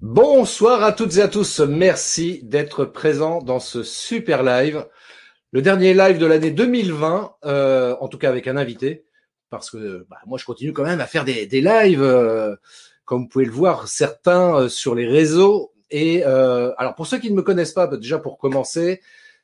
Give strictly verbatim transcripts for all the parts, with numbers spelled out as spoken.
Bonsoir à toutes et à tous, merci d'être présents dans ce super live, le dernier live de l'année deux mille vingt, euh, en tout cas avec un invité, parce que bah, moi je continue quand même à faire des, des lives, euh, comme vous pouvez le voir, certains euh, sur les réseaux, et euh, alors pour ceux qui ne me connaissent pas, bah, déjà pour commencer,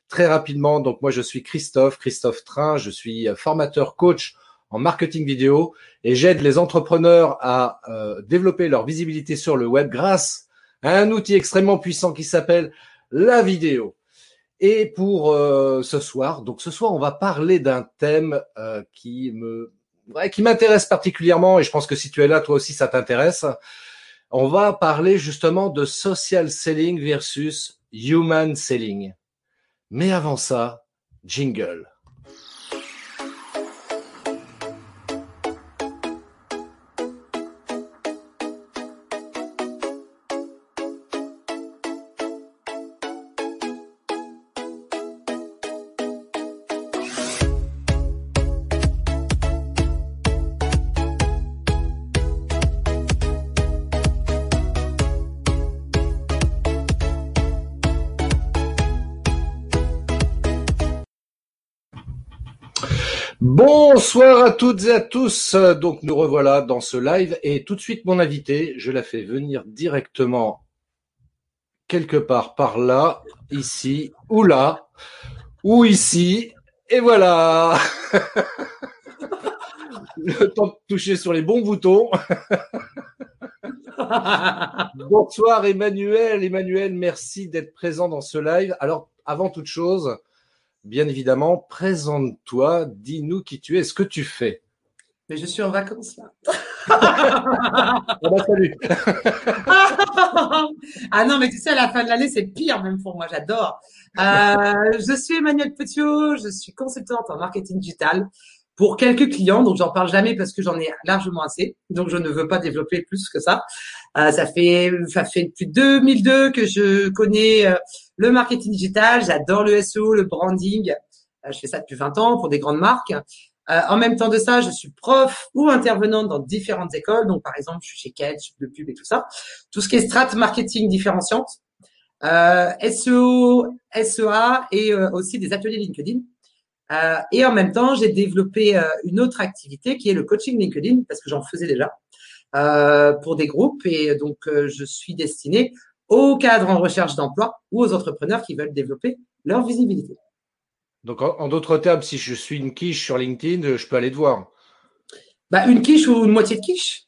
très rapidement, donc moi je suis Christophe, Christophe Train, je suis formateur coach en marketing vidéo, et j'aide les entrepreneurs à euh, développer leur visibilité sur le web grâce un outil extrêmement puissant qui s'appelle la vidéo. Et pour euh, ce soir, donc ce soir, on va parler d'un thème euh, qui me, ouais, qui m'intéresse particulièrement, et je pense que si tu es là, toi aussi, ça t'intéresse. On va parler justement de social selling versus human selling. Mais avant ça, jingle. Bonsoir à toutes et à tous, donc nous revoilà dans ce live et tout de suite mon invité, je la fais venir directement quelque part par là, ici ou là, ou ici, et voilà. Le temps de toucher sur les bons boutons. Bonsoir Emmanuel, Emmanuel merci d'être présent dans ce live. Alors avant toute chose, bien évidemment, présente-toi, dis-nous qui tu es, ce que tu fais. Mais je suis en vacances là. Ah bah, salut. Ah non, mais tu sais, à la fin de l'année, c'est pire même pour moi, j'adore. Euh, je suis Emmanuel Petiot, je suis consultante en marketing digital pour quelques clients, donc j'en parle jamais parce que j'en ai largement assez, donc je ne veux pas développer plus que ça. Euh, ça fait ça fait depuis deux mille deux que je connais euh, le marketing digital, j'adore le S E O, le branding, euh, je fais ça depuis vingt ans pour des grandes marques. Euh, en même temps de ça, je suis prof ou intervenante dans différentes écoles, donc par exemple, je suis chez Kedge, de pub et tout ça. Tout ce qui est strat marketing différenciante, euh, S E O, S E A et euh, aussi des ateliers LinkedIn. Euh, et en même temps, j'ai développé euh, une autre activité qui est le coaching LinkedIn parce que j'en faisais déjà euh, pour des groupes et donc euh, je suis destinée aux cadres en recherche d'emploi ou aux entrepreneurs qui veulent développer leur visibilité. Donc, en, en d'autres termes, si je suis une quiche sur LinkedIn, je peux aller te voir. Bah, une quiche ou une moitié de quiche.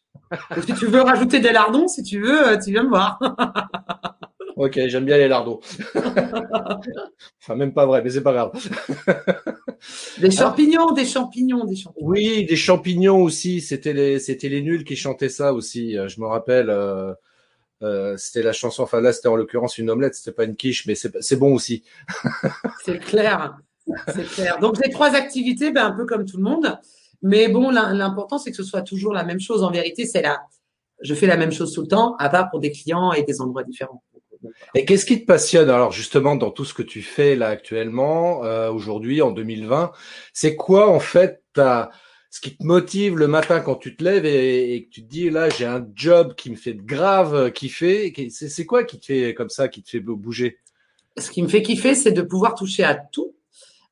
Si tu veux rajouter des lardons, si tu veux, tu viens me voir. Ok, j'aime bien les lardons. Enfin, même pas vrai, mais c'est pas grave. Des champignons, alors, des champignons, des champignons. Oui, des champignons aussi. C'était les, c'était les nuls qui chantaient ça aussi. Je me rappelle, euh, euh, c'était la chanson. Enfin là, c'était en l'occurrence une omelette. C'était pas une quiche, mais c'est, c'est bon aussi. C'est clair, c'est clair. Donc les trois activités, ben un peu comme tout le monde. Mais bon, l'important c'est que ce soit toujours la même chose. En vérité, c'est la, je fais la même chose tout le temps, à part pour des clients et des endroits différents. Et qu'est-ce qui te passionne alors justement dans tout ce que tu fais là actuellement, euh, aujourd'hui en deux mille vingt, c'est quoi en fait ta, ce qui te motive le matin quand tu te lèves et, et que tu te dis là j'ai un job qui me fait grave kiffer, c'est, c'est quoi qui te fait comme ça, qui te fait bouger? Ce qui me fait kiffer c'est de pouvoir toucher à tout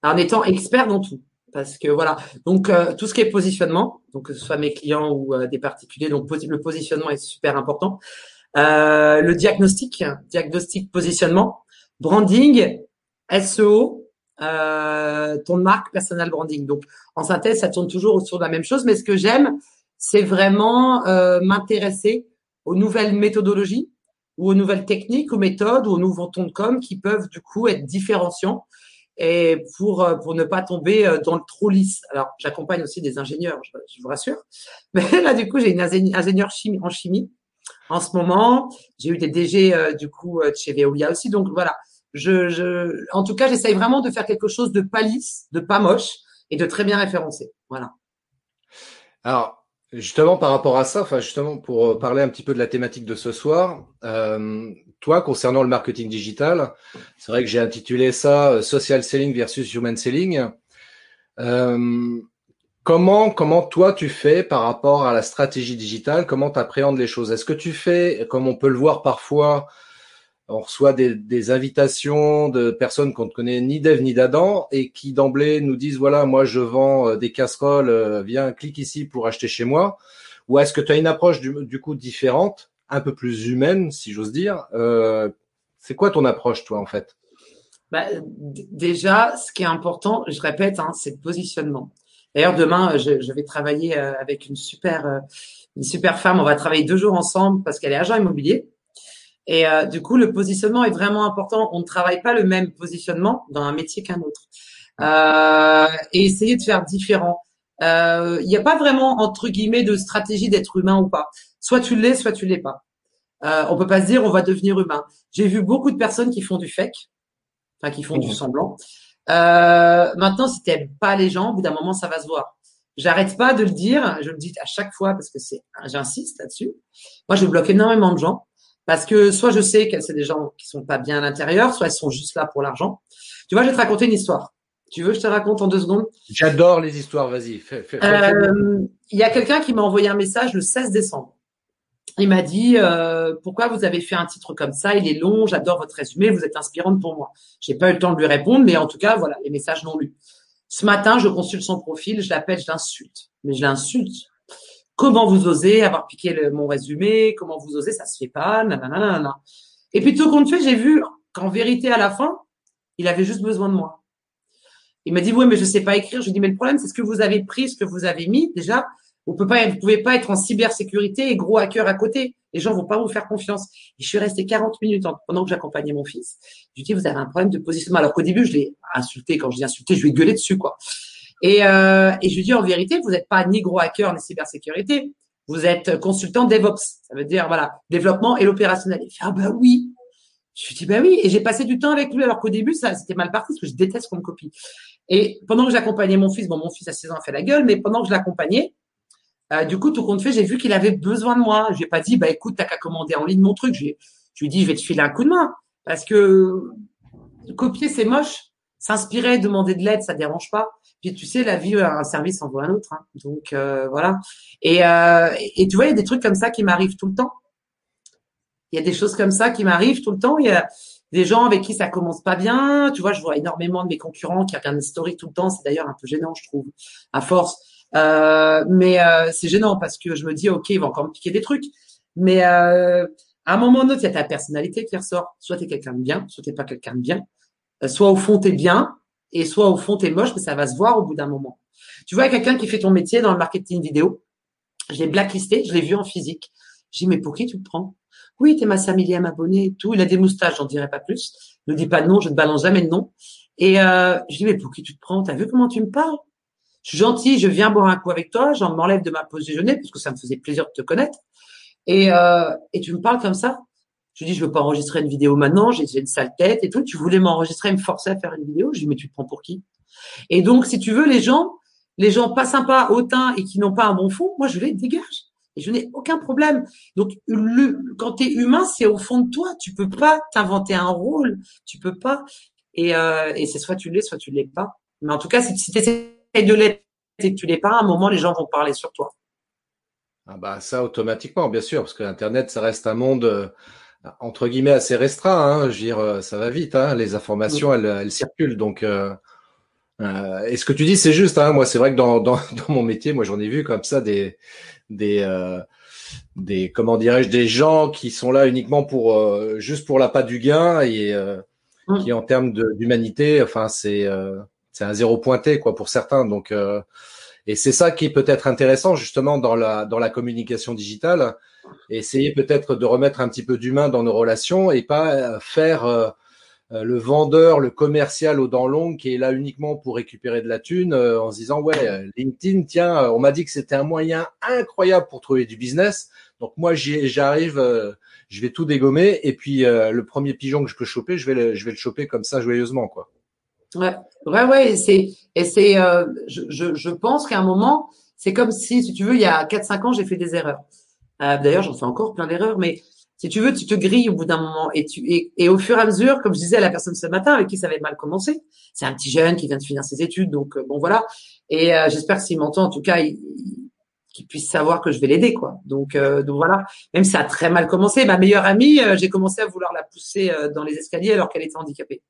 en étant expert dans tout. Parce que voilà, donc euh, tout ce qui est positionnement, donc que ce soit mes clients ou euh, des particuliers, donc le positionnement est super important. Euh, le diagnostic, diagnostic positionnement, branding, S E O, euh, ton marque, personal branding. Donc, en synthèse, ça tourne toujours autour de la même chose. Mais ce que j'aime, c'est vraiment euh, m'intéresser aux nouvelles méthodologies ou aux nouvelles techniques, aux méthodes ou aux nouveaux tons de com qui peuvent du coup être différenciants et pour pour ne pas tomber dans le trou lisse. Alors, j'accompagne aussi des ingénieurs, je, je vous rassure. Mais là, du coup, j'ai une ingénieure chimie, en chimie. En ce moment, j'ai eu des D G euh, du coup euh, de chez Veolia aussi. Donc voilà, je, je, en tout cas, j'essaye vraiment de faire quelque chose de pas lisse, de pas moche et de très bien référencé. Voilà. Alors justement par rapport à ça, enfin justement pour parler un petit peu de la thématique de ce soir, euh, toi concernant le marketing digital, c'est vrai que j'ai intitulé ça euh, Social Selling versus Human Selling. Euh, Comment, comment toi tu fais par rapport à la stratégie digitale? Comment tu appréhendes les choses? Est-ce que tu fais, comme on peut le voir parfois, on reçoit des, des invitations de personnes qu'on ne connaît ni d'Ève ni d'Adam et qui d'emblée nous disent « voilà, moi je vends des casseroles, viens, clique ici pour acheter chez moi ». Ou est-ce que tu as une approche du, du coup différente, un peu plus humaine si j'ose dire? euh, C'est quoi ton approche toi en fait? Bah, d- déjà, ce qui est important, je répète, hein, c'est le positionnement. D'ailleurs, demain, je, je vais travailler avec une super, une super femme. On va travailler deux jours ensemble parce qu'elle est agent immobilier. Et euh, du coup, le positionnement est vraiment important. On ne travaille pas le même positionnement dans un métier qu'un autre. Euh, et essayer de faire différent. Il euh, n'y a pas vraiment, entre guillemets, de stratégie d'être humain ou pas. Soit tu l'es, soit tu l'es pas. Euh, on peut pas se dire on va devenir humain. J'ai vu beaucoup de personnes qui font du fake, enfin qui font du semblant. Euh, maintenant, si t'aimes pas les gens, au bout d'un moment, ça va se voir. J'arrête pas de le dire. Je le dis à chaque fois parce que c'est, j'insiste là-dessus. Moi, je bloque énormément de gens parce que soit je sais que c'est des gens qui sont pas bien à l'intérieur, soit ils sont juste là pour l'argent. Tu vois, je vais te raconter une histoire. Tu veux que je te raconte en deux secondes? J'adore les histoires. Vas-y. Fais, fais, fais, euh, il y a quelqu'un qui m'a envoyé un message le seize décembre. Il m'a dit euh, pourquoi vous avez fait un titre comme ça? Il est long, j'adore votre résumé, vous êtes inspirante pour moi. J'ai pas eu le temps de lui répondre, mais en tout cas voilà, les messages non lus. Ce matin, je consulte son profil, je l'appelle, je l'insulte, mais je l'insulte. Comment vous osez avoir piqué le, mon résumé? Comment vous osez? Ça se fait pas, nanana, nanana. Et puis tout compte fait, j'ai vu qu'en vérité à la fin, il avait juste besoin de moi. Il m'a dit oui, mais je sais pas écrire. Je lui dis mais le problème c'est ce que vous avez pris, ce que vous avez mis déjà. Vous peut pas, vous pouvez pas être en cybersécurité et gros hacker à côté. Les gens vont pas vous faire confiance. Et je suis restée quarante minutes pendant que j'accompagnais mon fils. Je lui dis, vous avez un problème de positionnement. Alors qu'au début, je l'ai insulté. Quand je dis insulté, je lui ai gueulé dessus, quoi. Et, euh, et je lui dis, en vérité, vous n'êtes pas ni gros hacker ni cybersécurité. Vous êtes consultant DevOps. Ça veut dire, voilà, développement et l'opérationnel. Il fait, ah, bah oui. Je lui dis, bah oui. Et j'ai passé du temps avec lui. Alors qu'au début, ça, c'était mal parti parce que je déteste qu'on me copie. Et pendant que j'accompagnais mon fils, bon, mon fils à seize ans a fait la gueule, mais pendant que je l'accompagnais, Euh, du coup, tout compte fait, j'ai vu qu'il avait besoin de moi. Je lui ai pas dit, bah écoute, t'as qu'à commander en ligne mon truc. Je lui ai, je lui ai dit, je vais te filer un coup de main parce que copier c'est moche. S'inspirer, demander de l'aide, ça dérange pas. Puis tu sais, la vie, un service en vaut un autre. Hein. Donc euh, voilà. Et, euh, et, et tu vois, il y a des trucs comme ça qui m'arrivent tout le temps. Il y a des choses comme ça qui m'arrivent tout le temps. Il y a des gens avec qui ça commence pas bien. Tu vois, je vois énormément de mes concurrents qui regardent une story tout le temps. C'est d'ailleurs un peu gênant, je trouve, à force. Euh, mais euh, c'est gênant parce que je me dis ok, il va encore me piquer des trucs, mais euh, à un moment ou autre il y a ta personnalité qui ressort, soit t'es quelqu'un de bien, soit t'es pas quelqu'un de bien, euh, soit au fond t'es bien et soit au fond t'es moche, mais ça va se voir au bout d'un moment. Tu vois, quelqu'un qui fait ton métier dans le marketing vidéo, je l'ai blacklisté, je l'ai vu en physique, j'ai dit mais pour qui tu te prends? Oui, t'es ma cinq millième abonnée et tout, il a des moustaches, j'en dirai pas plus, ne dis pas de nom, je ne balance jamais de nom, et euh, je dis mais pour qui tu te prends? T'as vu comment tu me parles? Je suis gentille, je viens boire un coup avec toi, j'en m'enlève de ma pause déjeuner parce que ça me faisait plaisir de te connaître. Et, euh, et tu me parles comme ça. Je lui dis, je veux pas enregistrer une vidéo maintenant, j'ai une sale tête et tout. Tu voulais m'enregistrer et me forcer à faire une vidéo. Je lui dis, mais tu te prends pour qui? Et donc, si tu veux, les gens, les gens pas sympas, hautains et qui n'ont pas un bon fond, moi, je les dégage. Et je n'ai aucun problème. Donc, le, quand t'es humain, c'est au fond de toi. Tu peux pas t'inventer un rôle. Tu peux pas. Et, euh, et c'est soit tu l'es, soit tu l'es pas. Mais en tout cas, si t'essaies et de l'être et que tu l'es pas, à un moment, les gens vont parler sur toi. Ah bah ça, automatiquement, bien sûr, parce que Internet, ça reste un monde, euh, entre guillemets, assez restreint. Hein, je veux dire, ça va vite, hein, les informations, elles, elles circulent. Donc, euh, euh, et ce que tu dis, c'est juste. Hein, moi, c'est vrai que dans, dans, dans mon métier, moi, j'en ai vu comme ça des… des euh, des comment dirais-je, des gens qui sont là uniquement pour euh, juste pour l'appât du gain et euh, mmh. qui, en termes de, d'humanité, enfin, c'est… Euh, c'est un zéro pointé quoi pour certains, donc euh, et c'est ça qui peut être intéressant justement dans la dans la communication digitale, essayer peut-être de remettre un petit peu d'humain dans nos relations et pas faire euh, le vendeur, le commercial aux dents longues qui est là uniquement pour récupérer de la thune euh, en se disant ouais LinkedIn tiens on m'a dit que c'était un moyen incroyable pour trouver du business donc moi j'y, j'arrive euh, je vais tout dégommer et puis euh, le premier pigeon que je peux choper je vais le, je vais le choper comme ça joyeusement quoi. Ouais, ouais, ouais, et c'est, et c'est, euh, je, je, je pense qu'à un moment, c'est comme si, si tu veux, il y a quatre, cinq ans, j'ai fait des erreurs. Euh, d'ailleurs, j'en fais encore plein d'erreurs, mais si tu veux, tu te grilles au bout d'un moment et tu et, et au fur et à mesure, comme je disais à la personne ce matin avec qui ça avait mal commencé, c'est un petit jeune qui vient de finir ses études, donc bon voilà. Et euh, j'espère que s'il m'entend, en tout cas, il, qu'il puisse savoir que je vais l'aider, quoi. Donc, euh, donc voilà. Même si ça a très mal commencé, ma meilleure amie, euh, j'ai commencé à vouloir la pousser euh, dans les escaliers alors qu'elle était handicapée.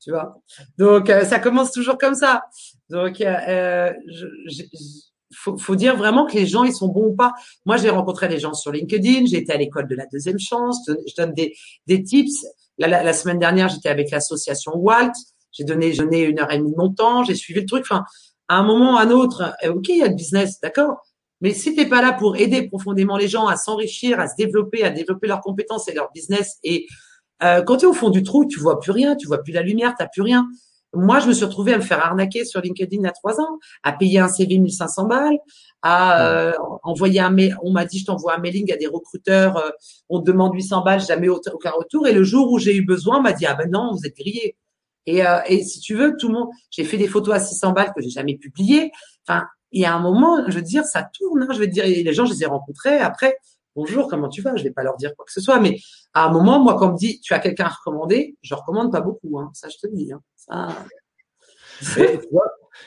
Tu vois. Donc euh, ça commence toujours comme ça. Donc euh, je, je, faut, faut dire vraiment que les gens, ils sont bons ou pas. Moi, j'ai rencontré des gens sur LinkedIn. J'ai été à l'école de la deuxième chance. Je donne des, des tips. La, la, la semaine dernière, j'étais avec l'association Walt. J'ai donné, j'ai donné une heure et demie de mon temps. J'ai suivi le truc. Enfin, à un moment, à un autre, ok, il y a le business, d'accord. Mais si t'es pas là pour aider profondément les gens à s'enrichir, à se développer, à développer leurs compétences et leur business, et Euh, quand tu es au fond du trou, tu vois plus rien, tu vois plus la lumière, t'as plus rien. Moi, je me suis retrouvée à me faire arnaquer sur LinkedIn à trois ans, à payer un C V mille cinq cents balles, à euh, envoyer un mail. On m'a dit, je t'envoie un mailing à des recruteurs, euh, on te demande huit cents balles, jamais aucun retour. Et le jour où j'ai eu besoin, on m'a dit, ah ben non, vous êtes grillé. Et, euh, et si tu veux, tout le monde, j'ai fait des photos à six cents balles que j'ai jamais publiées. Enfin, il y a un moment, je veux dire, ça tourne. Hein, je veux dire, les gens, je les ai rencontrés après. Bonjour, comment tu vas? Je vais pas leur dire quoi que ce soit, mais à un moment, moi, quand on me dit, tu as quelqu'un à recommander, je recommande pas beaucoup, hein. Ça, je te le dis, hein. Ça.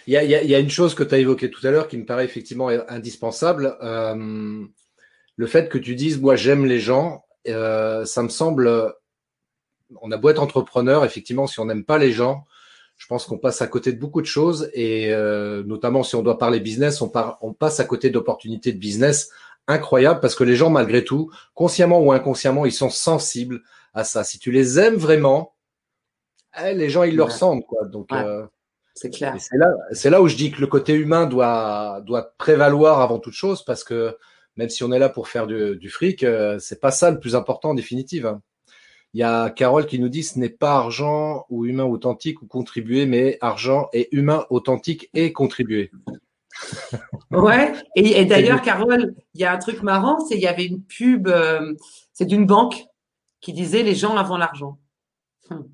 Il y a, y a, y a une chose que tu as évoquée tout à l'heure qui me paraît effectivement indispensable. Euh, le fait que tu dises, moi, j'aime les gens, euh, ça me semble, on a beau être entrepreneur, effectivement, si on n'aime pas les gens, je pense qu'on passe à côté de beaucoup de choses et euh, notamment si on doit parler business, on, par, on passe à côté d'opportunités de business incroyable parce que les gens, malgré tout, consciemment ou inconsciemment, ils sont sensibles à ça. Si tu les aimes vraiment, eh, les gens, ils ouais. le ressentent, quoi. Donc, ouais. euh, c'est clair. C'est là, c'est là où je dis que le côté humain doit, doit prévaloir avant toute chose parce que même si on est là pour faire du, du fric, euh, c'est pas ça le plus important en définitive. Il y a Carole qui nous dit ce n'est pas argent ou humain authentique ou contribué, mais argent et humain authentique et contribué. Ouais, et, et d'ailleurs, Carole, il y a un truc marrant, c'est qu'il y avait une pub, euh, c'est d'une banque qui disait les gens avant l'argent. Hum.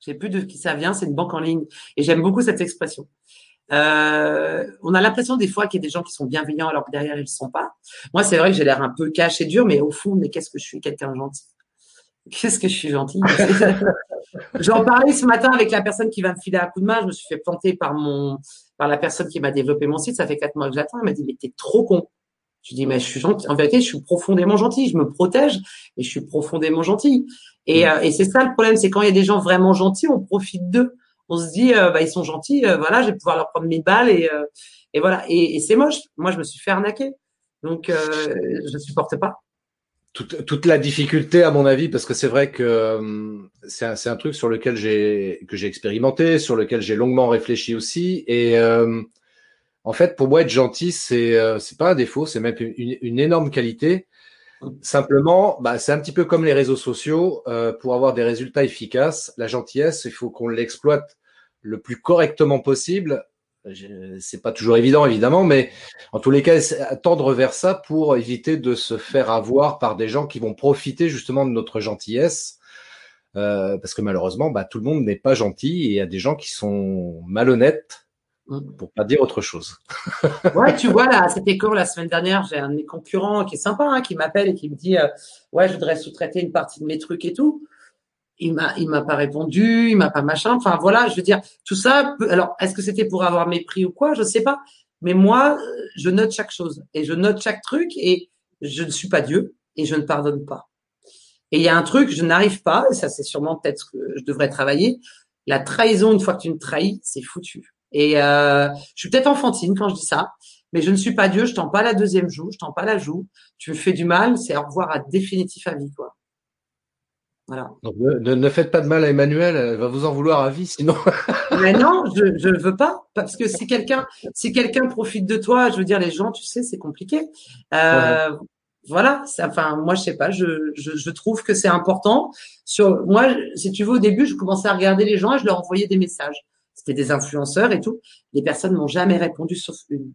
Je ne sais plus de qui ça vient, c'est une banque en ligne. Et j'aime beaucoup cette expression. Euh, on a l'impression des fois qu'il y a des gens qui sont bienveillants alors que derrière, ils ne le sont pas. Moi, c'est vrai que j'ai l'air un peu cash et dur, mais au fond, mais qu'est-ce que je suis quelqu'un de gentil. Qu'est-ce que je suis gentille. J'en parlais ce matin avec la personne qui va me filer un coup de main. Je me suis fait planter par mon, par la personne qui m'a développé mon site. Ça fait quatre mois que j'attends. Elle m'a dit, mais t'es trop con. Je dis, mais je suis gentille. En vérité, je suis profondément gentille. Je me protège et je suis profondément gentille. Et, mmh. euh, et c'est ça le problème. C'est quand il y a des gens vraiment gentils, on profite d'eux. On se dit, euh, bah, ils sont gentils. Euh, voilà, je vais pouvoir leur prendre mille balles et, euh, et voilà. Et, et c'est moche. Moi, je me suis fait arnaquer. Donc, euh, je ne supporte pas. Toute, toute la difficulté, à mon avis, parce que c'est vrai que hum, c'est, un, c'est un truc sur lequel j'ai que j'ai expérimenté, sur lequel j'ai longuement réfléchi aussi. Et euh, en fait, pour moi, être gentil, c'est euh, c'est pas un défaut, c'est même une, une énorme qualité. Simplement, bah, c'est un petit peu comme les réseaux sociaux. Euh, pour avoir des résultats efficaces, la gentillesse, il faut qu'on l'exploite le plus correctement possible. C'est pas toujours évident, évidemment, mais en tous les cas, tendre vers ça pour éviter de se faire avoir par des gens qui vont profiter justement de notre gentillesse, euh, parce que malheureusement, bah, tout le monde n'est pas gentil et il y a des gens qui sont malhonnêtes, pour pas dire autre chose. Ouais, tu vois, là, c'était court la semaine dernière, j'ai un de mes concurrents qui est sympa, hein, qui m'appelle et qui me dit euh, « Ouais, je voudrais sous-traiter une partie de mes trucs et tout ». Il m'a, il m'a pas répondu, il m'a pas machin. Enfin, voilà, je veux dire, tout ça peut, alors, est-ce que c'était pour avoir mépris ou quoi? Je sais pas. Mais moi, je note chaque chose et je note chaque truc et je ne suis pas Dieu et je ne pardonne pas. Et il y a un truc, je n'arrive pas, et ça, c'est sûrement peut-être ce que je devrais travailler. La trahison, une fois que tu me trahis, c'est foutu. Et, euh, je suis peut-être enfantine quand je dis ça, mais je ne suis pas Dieu, je tends pas la deuxième joue, je tends pas la joue. Tu me fais du mal, c'est au revoir à définitif à vie, quoi. Voilà. Donc, ne, ne faites pas de mal à Emmanuel, elle va vous en vouloir à vie, sinon. Mais non, je ne veux pas, parce que si quelqu'un, si quelqu'un profite de toi, je veux dire, les gens, tu sais, c'est compliqué. Euh, ouais. Voilà, c'est, enfin, moi, je sais pas, je, je, je trouve que c'est important. Sur, moi, si tu veux, au début, je commençais à regarder les gens et je leur envoyais des messages. C'était des influenceurs et tout. Les personnes m'ont jamais répondu, sauf une.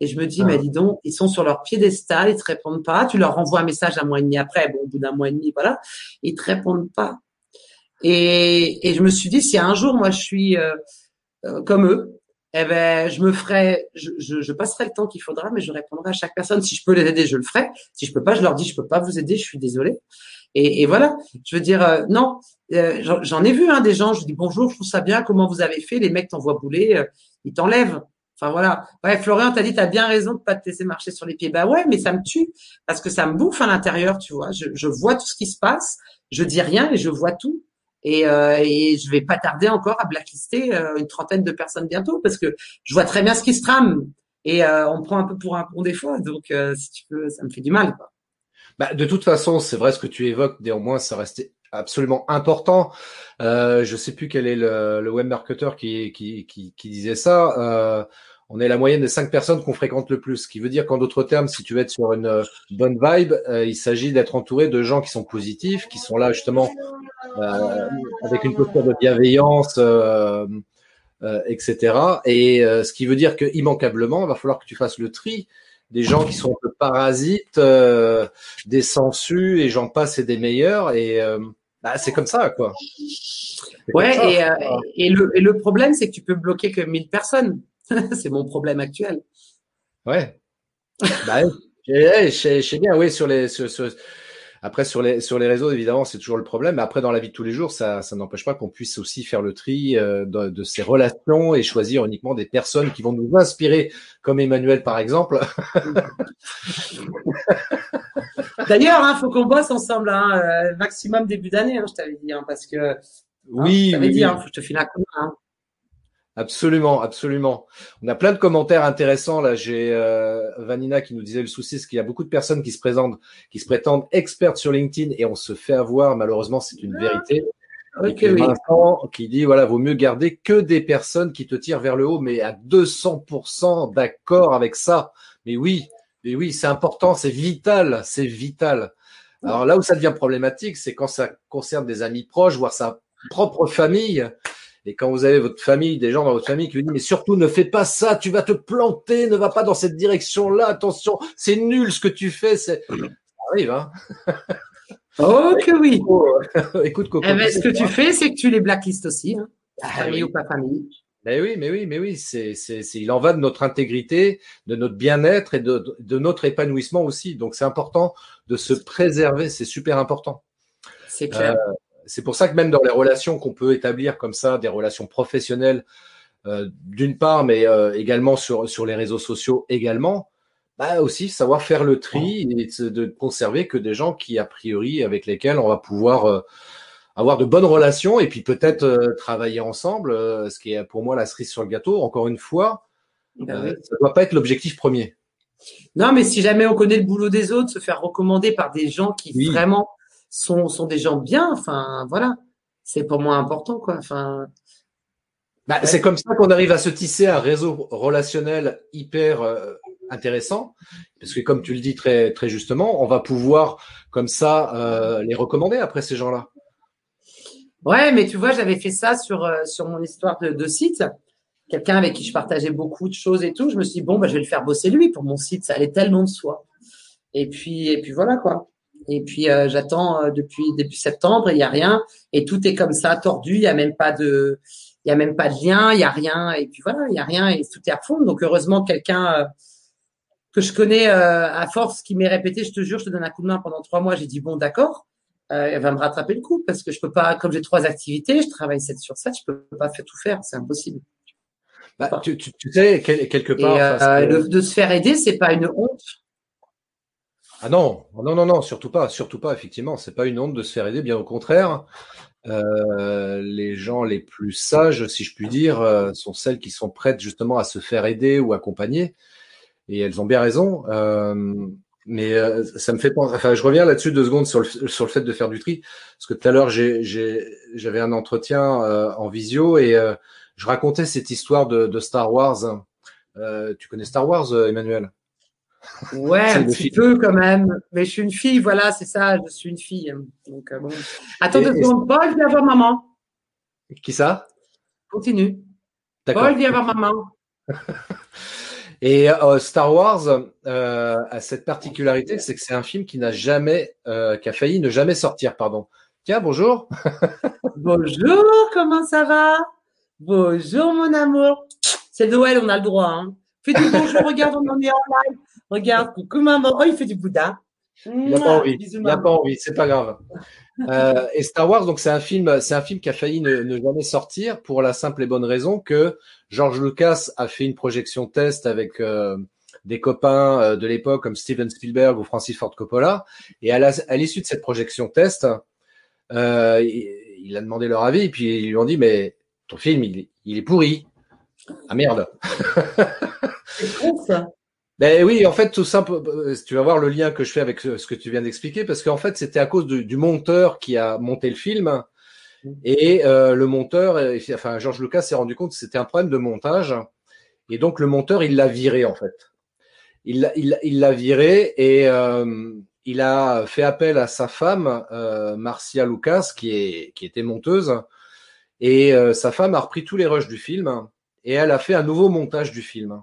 Et je me dis, ah. mais dis donc, ils sont sur leur piédestal, ils te répondent pas. Tu leur renvoies un message un mois et demi après, bon, au bout d'un mois et demi, voilà, ils te répondent pas. Et, et je me suis dit, si un jour, moi, je suis euh, euh, comme eux, eh ben, je me ferai, je, je, je passerai le temps qu'il faudra, mais je répondrai à chaque personne. Si je peux les aider, je le ferai. Si je peux pas, je leur dis, je peux pas vous aider, je suis désolé. Et, et voilà. Je veux dire, euh, non, euh, j'en, j'en ai vu hein, des gens. Je dis bonjour, je trouve ça bien. Comment vous avez fait? Les mecs t'envoient bouler, euh, ils t'enlèvent. Enfin voilà. Ouais, Florian, t'as dit, t'as bien raison de pas te laisser marcher sur les pieds. Bah ouais, mais ça me tue parce que ça me bouffe à l'intérieur, tu vois. Je, je vois tout ce qui se passe. Je dis rien et je vois tout. Et, euh, et je vais pas tarder encore à blacklister euh, une trentaine de personnes bientôt parce que je vois très bien ce qui se trame et euh, on me prend un peu pour un con des fois. Donc euh, si tu veux, ça me fait du mal, quoi. Bah, de toute façon, c'est vrai ce que tu évoques. Néanmoins, ça reste absolument important. Euh, je sais plus quel est le, le web marketer qui, qui, qui, qui disait ça. Euh, on est la moyenne des cinq personnes qu'on fréquente le plus. Ce qui veut dire qu'en d'autres termes, si tu veux être sur une bonne vibe, euh, il s'agit d'être entouré de gens qui sont positifs, qui sont là justement euh, avec une posture de bienveillance, euh, euh, et cetera. Et euh, ce qui veut dire qu'immanquablement, il va falloir que tu fasses le tri des gens qui sont un peu parasites, euh, des sensus et j'en passe et des meilleurs. Et euh, bah, c'est comme ça, quoi. C'est ouais, ça, et, euh, et, le, et le problème, c'est que tu peux bloquer que mille personnes. C'est mon problème actuel. Ouais. Bah, je sais bien, oui, sur les. Sur, sur, après, sur les, sur les réseaux, évidemment, c'est toujours le problème. Mais après, dans la vie de tous les jours, ça, ça n'empêche pas qu'on puisse aussi faire le tri euh, de, de ces relations et choisir uniquement des personnes qui vont nous inspirer, comme Emmanuel, par exemple. D'ailleurs, il hein, faut qu'on bosse ensemble, hein, euh, maximum début d'année, hein, je t'avais dit, hein, parce que. Hein, oui, je t'avais oui, dit, il hein, faut que je te file un coup. Hein. Absolument, absolument. On a plein de commentaires intéressants là. J'ai euh, Vanina qui nous disait le souci, c'est qu'il y a beaucoup de personnes qui se présentent, qui se prétendent expertes sur LinkedIn et on se fait avoir. Malheureusement, c'est une vérité. Okay, et puis oui. Vincent qui dit voilà, vaut mieux garder que des personnes qui te tirent vers le haut, mais à deux cents pour cent d'accord avec ça. Mais oui, mais oui, c'est important, c'est vital, c'est vital. Alors là où ça devient problématique, c'est quand ça concerne des amis proches, voire sa propre famille. Et quand vous avez votre famille, des gens dans votre famille qui vous disent « Mais surtout, ne fais pas ça, tu vas te planter, ne va pas dans cette direction-là, attention, c'est nul ce que tu fais. » Ça arrive, hein. Oh que oui. Écoute, Coco. Eh ben, ce que tu fais, c'est que tu les blacklistes aussi, hein. Ah, famille oui. Ou pas famille. Mais oui, mais oui, mais oui, c'est, c'est, c'est, il en va de notre intégrité, de notre bien-être et de, de notre épanouissement aussi. Donc, c'est important de se préserver, c'est super important. C'est clair. Euh, C'est pour ça que même dans les relations qu'on peut établir comme ça, des relations professionnelles euh, d'une part, mais euh, également sur, sur les réseaux sociaux également, bah aussi savoir faire le tri et de conserver que des gens qui, a priori, avec lesquels on va pouvoir euh, avoir de bonnes relations et puis peut-être euh, travailler ensemble, euh, ce qui est pour moi la cerise sur le gâteau. Encore une fois, ben euh, oui. Ça ne doit pas être l'objectif premier. Non, mais si jamais on connaît le boulot des autres, se faire recommander par des gens qui oui. vraiment… sont sont des gens bien, enfin voilà, c'est pour moi important, quoi. Enfin bah, ouais. C'est comme ça qu'on arrive à se tisser un réseau relationnel hyper euh, intéressant, parce que comme tu le dis très très justement, on va pouvoir comme ça euh, les recommander après ces gens-là. Ouais, mais tu vois, j'avais fait ça sur euh, sur mon histoire de, de site, quelqu'un avec qui je partageais beaucoup de choses et tout, je me suis dit bon bah je vais le faire bosser lui pour mon site, ça allait tellement de soi. Et puis et puis voilà quoi. Et puis euh, j'attends euh, depuis depuis septembre, il y a rien et tout est comme ça tordu, il y a même pas de il y a même pas de lien, il y a rien et puis voilà, il y a rien et tout est à fond. Donc heureusement quelqu'un euh, que je connais euh, à force qui m'est répété, je te jure, je te donne un coup de main pendant trois mois, j'ai dit bon d'accord, euh, elle va me rattraper le coup parce que je peux pas comme j'ai trois activités, je travaille sept sur sept, je peux pas tout faire, c'est impossible. Bah, enfin. tu, tu tu sais quelque part et, euh, enfin, le, de se faire aider, c'est pas une honte. Ah non, non, non, non, surtout pas, surtout pas, effectivement, c'est pas une honte de se faire aider, bien au contraire, euh, les gens les plus sages, si je puis dire, euh, sont celles qui sont prêtes justement à se faire aider ou accompagner, et elles ont bien raison, euh, mais euh, ça me fait penser, enfin je reviens là-dessus deux secondes sur le, sur le fait de faire du tri, parce que tout à l'heure j'ai, j'ai, j'avais un entretien euh, en visio et euh, je racontais cette histoire de, de Star Wars, euh, tu connais Star Wars, Emmanuel ? Ouais, un petit peu quand même. Mais je suis une fille, voilà, c'est ça, je suis une fille. Donc, euh, bon. Attends deux secondes, Paul, viens voir maman. Qui ça ? Continue. D'accord. Paul, viens voir maman. Et euh, Star Wars euh, a cette particularité, c'est que c'est un film qui n'a jamais, euh, qui a failli ne jamais sortir, pardon. Tiens, bonjour. Bonjour, comment ça va ? Bonjour, mon amour. C'est Noël, on a le droit. Hein. Fais du bonjour, regarde, on en est en live. Regarde, coucou maman. Oh, il fait du Bouddha. Il n'a pas envie. Bisous, il n'a pas envie, c'est pas grave. Euh, et Star Wars, donc c'est un film, c'est un film qui a failli ne, ne jamais sortir pour la simple et bonne raison que George Lucas a fait une projection test avec euh, des copains de l'époque comme Steven Spielberg ou Francis Ford Coppola. Et à, la, à l'issue de cette projection test, euh, il, il a demandé leur avis et puis ils lui ont dit mais ton film il, il est pourri. Ah merde. C'est con ça. Ben oui, en fait, tout simple. Tu vas voir le lien que je fais avec ce que tu viens d'expliquer, parce qu'en fait, c'était à cause du, du monteur qui a monté le film, et euh, le monteur, enfin George Lucas s'est rendu compte que c'était un problème de montage, et donc le monteur, il l'a viré en fait. Il l'a, il, il l'a viré et euh, il a fait appel à sa femme, euh, Marcia Lucas, qui est qui était monteuse, et euh, sa femme a repris tous les rushs du film, et elle a fait un nouveau montage du film.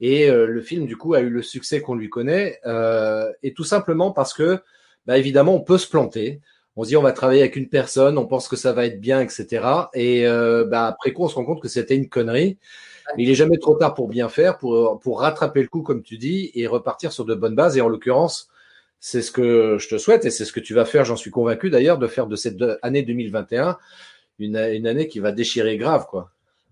Et euh, le film, du coup, a eu le succès qu'on lui connaît, euh, et tout simplement parce que, bah, évidemment, on peut se planter. On se dit, on va travailler avec une personne, on pense que ça va être bien, et cetera. Et euh, bah, après coup, on se rend compte que c'était une connerie. Mais il est jamais trop tard pour bien faire, pour pour rattraper le coup, comme tu dis, et repartir sur de bonnes bases. Et en l'occurrence, c'est ce que je te souhaite, et c'est ce que tu vas faire, j'en suis convaincu d'ailleurs, de faire de cette année deux mille vingt et un une, une année qui va déchirer grave, quoi.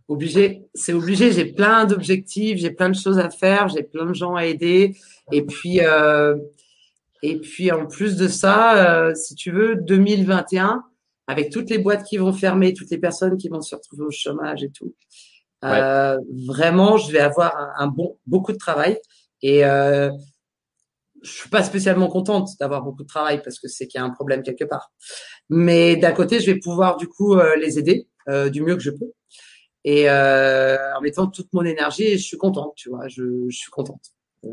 Obligé, c'est obligé. J'ai plein d'objectifs, j'ai plein de choses à faire, j'ai plein de gens à aider. Et puis, euh, et puis en plus de ça, euh, si tu veux, deux mille vingt et un, avec toutes les boîtes qui vont fermer, toutes les personnes qui vont se retrouver au chômage et tout, euh, ouais. Vraiment, je vais avoir un, un bon, beaucoup de travail. Et euh, je suis pas spécialement contente d'avoir beaucoup de travail parce que c'est qu'il y a un problème quelque part. Mais d'un côté, je vais pouvoir du coup euh, les aider euh, du mieux que je peux. Et euh, en mettant toute mon énergie, je suis contente, tu vois, je, je suis contente. Euh,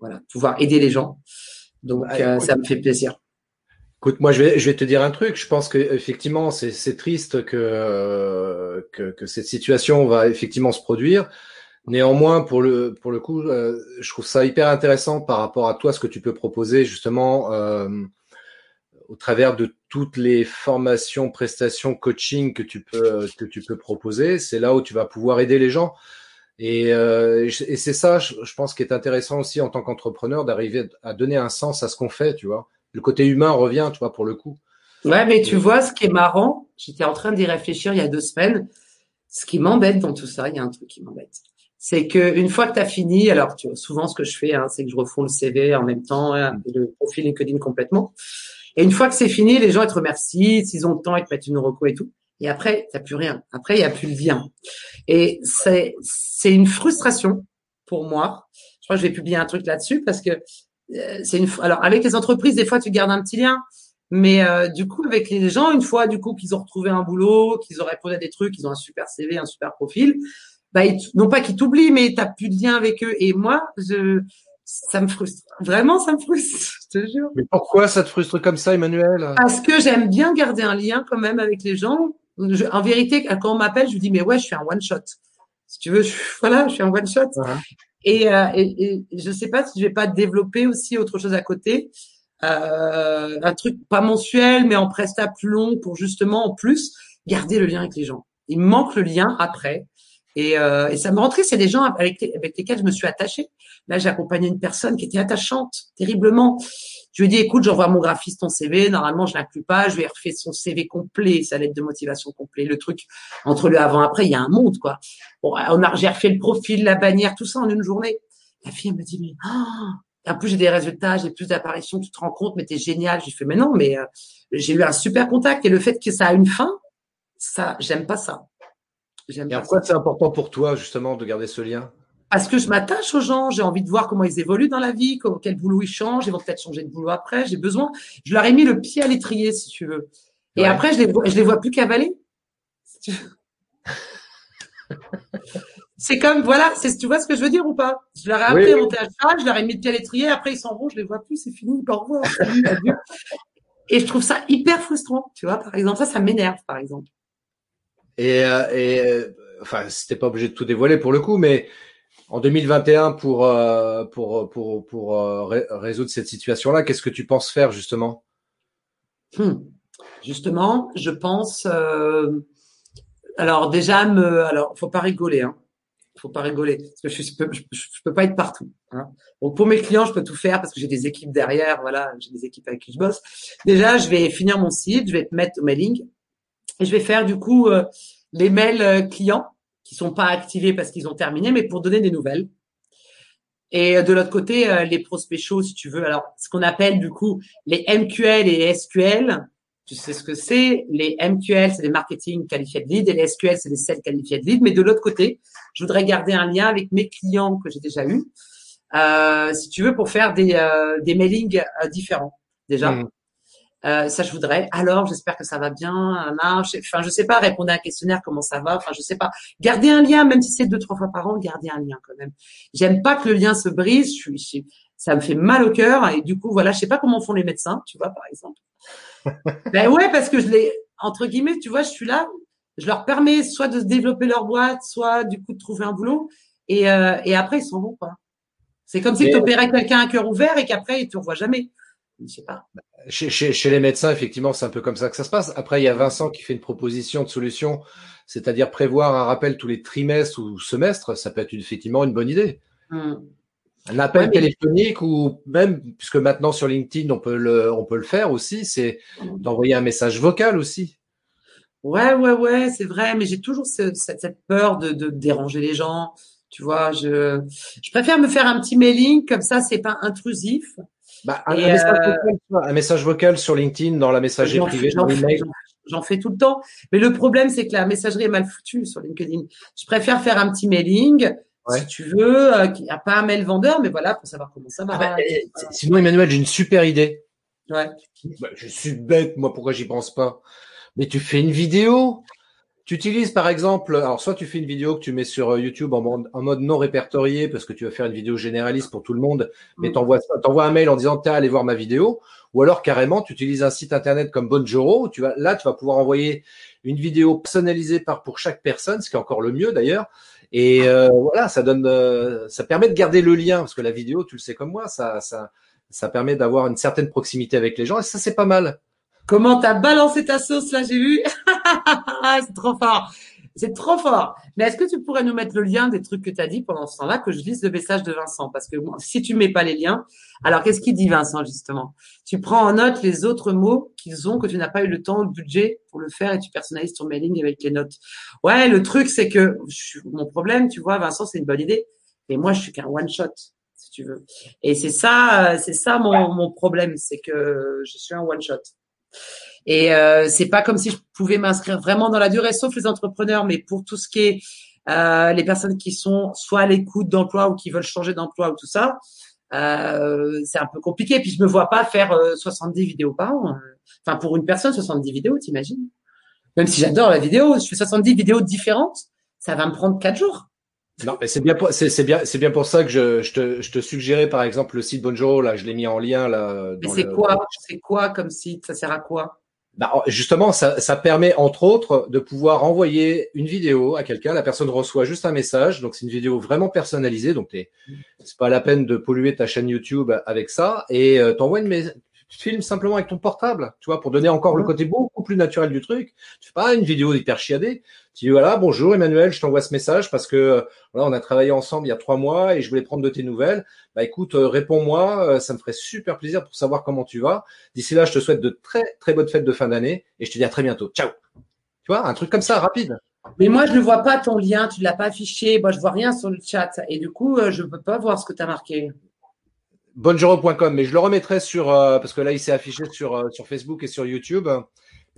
voilà, pouvoir aider les gens. Donc, ah, euh, écoute, ça me fait plaisir. Écoute, moi, je vais, je vais te dire un truc. Je pense qu'effectivement, c'est, c'est triste que, que, que cette situation va effectivement se produire. Néanmoins, pour le, pour le coup, euh, je trouve ça hyper intéressant par rapport à toi, ce que tu peux proposer justement euh, au travers de toutes les formations, prestations, coaching que tu peux que tu peux proposer, c'est là où tu vas pouvoir aider les gens. Et, euh, et c'est ça, je, je pense, qui est intéressant aussi en tant qu'entrepreneur, d'arriver à donner un sens à ce qu'on fait, tu vois. Le côté humain revient, tu vois, pour le coup. Ouais, mais tu vois, ce qui est marrant, j'étais en train d'y réfléchir il y a deux semaines. Ce qui m'embête dans tout ça, il y a un truc qui m'embête, c'est que une fois que tu as fini, alors tu vois, souvent ce que je fais, hein, c'est que je refonds le C V en même temps, hein, le profil LinkedIn complètement. Et une fois que c'est fini, les gens, ils te remercient. S'ils ont le temps, ils te mettent une reco et tout. Et après, t'as plus rien. Après, il n'y a plus le lien. Et c'est, c'est une frustration pour moi. Je crois que je vais publier un truc là-dessus parce que euh, c'est une, alors, avec les entreprises, des fois, tu gardes un petit lien. Mais, euh, du coup, avec les gens, une fois, du coup, qu'ils ont retrouvé un boulot, qu'ils ont répondu à des trucs, qu'ils ont un super C V, un super profil, bah, ils, non pas qu'ils t'oublient, mais t'as plus de lien avec eux. Et moi, je, ça me frustre. Vraiment, ça me frustre, je te jure. Mais pourquoi ça te frustre comme ça, Emmanuel? Parce que j'aime bien garder un lien quand même avec les gens. Je, en vérité, quand on m'appelle, je lui dis, mais ouais, je suis un one-shot. Si tu veux, je, voilà, je suis un one-shot. Uh-huh. Et, euh, et, et je sais pas si je vais pas développer aussi autre chose à côté. Euh, un truc pas mensuel, mais en presta plus long pour justement, en plus, garder le lien avec les gens. Il me manque le lien après. Et, euh, et ça me rentrait, c'est des gens avec, les, avec lesquels je me suis attachée. Là, j'ai accompagné une personne qui était attachante, terriblement. Je lui ai dit, écoute, j'envoie à mon graphiste ton C V. Normalement, je l'inclus pas. Je lui ai refait son C V complet, sa lettre de motivation complet. Le truc entre le avant-après, il y a un monde, quoi. Bon, on a, j'ai refait le profil, la bannière, tout ça en une journée. La fille, elle me dit, mais oh, en plus, j'ai des résultats, j'ai plus d'apparitions, tu te rends compte, mais t'es génial. J'ai fait, mais non, mais euh, j'ai eu un super contact. Et le fait que ça a une fin, ça, j'aime pas ça. J'aime. Et en quoi c'est important pour toi, justement, de garder ce lien? Parce que je m'attache aux gens, j'ai envie de voir comment ils évoluent dans la vie, quel boulot ils changent, ils vont peut-être changer de boulot après, j'ai besoin. Je leur ai mis le pied à l'étrier, si tu veux. Et ouais. Après, je les vois, je les vois plus cavaler. Si tu veux. C'est comme, voilà, c'est, tu vois ce que je veux dire ou pas? Je leur ai appris à monter à cheval, je leur ai mis le pied à l'étrier, après ils s'en vont, je les vois plus, c'est fini, au revoir. Et je trouve ça hyper frustrant, tu vois, par exemple. Ça, ça m'énerve, par exemple. Et, et enfin, c'était pas obligé de tout dévoiler pour le coup, mais en deux mille vingt et un, pour pour pour pour résoudre cette situation-là, qu'est-ce que tu penses faire justement? hmm. Justement, je pense. Euh, alors déjà, me, alors faut pas rigoler. Hein. Il ne faut pas rigoler, parce que je ne peux, je, je peux pas être partout. Hein. Donc, pour mes clients, je peux tout faire parce que j'ai des équipes derrière. Voilà, j'ai des équipes avec qui je bosse. Déjà, je vais finir mon site, je vais mettre au mailing et je vais faire du coup euh, les mails clients qui ne sont pas activés parce qu'ils ont terminé, mais pour donner des nouvelles. Et de l'autre côté, euh, les prospects chauds, si tu veux. Alors, ce qu'on appelle du coup les M Q L et S Q L, tu sais ce que c'est. Les M Q L, c'est les marketing qualified lead, et les S Q L, c'est les sales qualified lead. Mais de l'autre côté, je voudrais garder un lien avec mes clients que j'ai déjà eus, euh, si tu veux, pour faire des, euh, des mailings euh, différents, déjà. Mmh. Euh, ça, je voudrais. Alors, j'espère que ça va bien. Là, je sais, enfin, je sais pas, répondre à un questionnaire, comment ça va. Enfin, je sais pas. Garder un lien, même si c'est deux, trois fois par an, garder un lien quand même. J'aime pas que le lien se brise. Je suis, je, ça me fait mal au cœur. Et du coup, voilà, je sais pas comment font les médecins, tu vois, par exemple. Ben ouais, parce que je les, entre guillemets, tu vois, je suis là, je leur permets soit de développer leur boîte, soit du coup de trouver un boulot, et, euh, et après ils s'en vont, quoi. C'est comme si tu opérais quelqu'un à cœur ouvert et qu'après ils te revoient jamais. Je sais pas. Chez, chez, chez les médecins, effectivement, c'est un peu comme ça que ça se passe. Après, il y a Vincent qui fait une proposition de solution, c'est-à-dire prévoir un rappel tous les trimestres ou semestres, ça peut être effectivement une bonne idée. Hum. Un appel ouais, mais... téléphonique ou même, puisque maintenant sur LinkedIn, on peut le, on peut le faire aussi, c'est d'envoyer un message vocal aussi. Ouais, ouais, ouais, c'est vrai, mais j'ai toujours ce, cette, cette peur de, de déranger les gens. Tu vois, je, je préfère me faire un petit mailing, comme ça, c'est pas intrusif. Bah, un, un, message euh... vocal, un message vocal sur LinkedIn, dans la messagerie j'en, privée, j'en, dans l'email. J'en, j'en fais tout le temps. Mais le problème, c'est que la messagerie est mal foutue sur LinkedIn. Je préfère faire un petit mailing. Ouais. Si tu veux, euh, qu'il n'y a pas un mail vendeur, mais voilà, pour savoir comment ça va. Ah bah, et, sinon, Emmanuel, j'ai une super idée. Ouais. Bah, je suis bête, moi, pourquoi j'y pense pas? Mais tu fais une vidéo. Tu utilises, par exemple, alors soit tu fais une vidéo que tu mets sur YouTube en mode, en mode non répertorié parce que tu vas faire une vidéo généraliste pour tout le monde, mais mmh. t'envoies, t'envoies un mail en disant t'as allé voir ma vidéo, ou alors carrément tu utilises un site internet comme Bonjoro, où tu vas, là tu vas pouvoir envoyer une vidéo personnalisée par pour chaque personne, ce qui est encore le mieux d'ailleurs. Et euh, voilà, ça donne, euh, ça permet de garder le lien parce que la vidéo, tu le sais comme moi, ça, ça, ça permet d'avoir une certaine proximité avec les gens et ça c'est pas mal. Comment t'as balancé ta sauce là, j'ai vu. C'est trop fort, c'est trop fort. Mais est-ce que tu pourrais nous mettre le lien des trucs que t'as dit pendant ce temps-là que je lise le message de Vincent, parce que bon, si tu mets pas les liens, alors qu'est-ce qu'il dit Vincent justement? Tu prends en note les autres mots qu'ils ont que tu n'as pas eu le temps ou le budget pour le faire et tu personnalises ton mailing avec les notes. Ouais, le truc c'est que je, mon problème, tu vois, Vincent, c'est une bonne idée, mais moi je suis qu'un one shot. Si tu veux. Et c'est ça, c'est ça mon, mon problème, c'est que je suis un one shot. Et euh, c'est pas comme si je pouvais m'inscrire vraiment dans la durée, sauf les entrepreneurs, mais pour tout ce qui est euh, les personnes qui sont soit à l'écoute d'emploi ou qui veulent changer d'emploi ou tout ça, euh, c'est un peu compliqué. Puis je me vois pas faire euh, soixante-dix vidéos par an. Enfin, pour une personne, soixante-dix vidéos, t'imagines? Même si j'adore la vidéo, je fais soixante-dix vidéos différentes, ça va me prendre quatre jours. Non, mais c'est bien, pour, c'est, c'est bien, c'est bien pour ça que je, je te, je te suggérais par exemple le site Bonjoro. Là, je l'ai mis en lien là. Dans mais c'est le... quoi, c'est quoi comme site? Ça sert à quoi? Bah justement, ça, ça permet entre autres de pouvoir envoyer une vidéo à quelqu'un. La personne reçoit juste un message, donc c'est une vidéo vraiment personnalisée. Donc t'es, c'est pas la peine de polluer ta chaîne YouTube avec ça. Et euh, t'envoies une, mais tu te filmes simplement avec ton portable, tu vois, pour donner encore mmh. le côté beaucoup plus naturel du truc. Tu fais pas une vidéo hyper chiadée. Tu dis voilà, bonjour Emmanuel, je t'envoie ce message parce que voilà, on a travaillé ensemble il y a trois mois et je voulais prendre de tes nouvelles. Bah écoute, euh, réponds-moi, euh, ça me ferait super plaisir pour savoir comment tu vas. D'ici là, je te souhaite de très très bonnes fêtes de fin d'année et je te dis à très bientôt. Ciao. Tu vois, un truc comme ça, rapide. Mais moi, je ne vois pas ton lien, tu ne l'as pas affiché. Moi, je vois rien sur le chat et du coup, euh, je ne peux pas voir ce que tu as marqué. bonjoro point com, mais je le remettrai sur euh, parce que là il s'est affiché sur euh, sur Facebook et sur YouTube,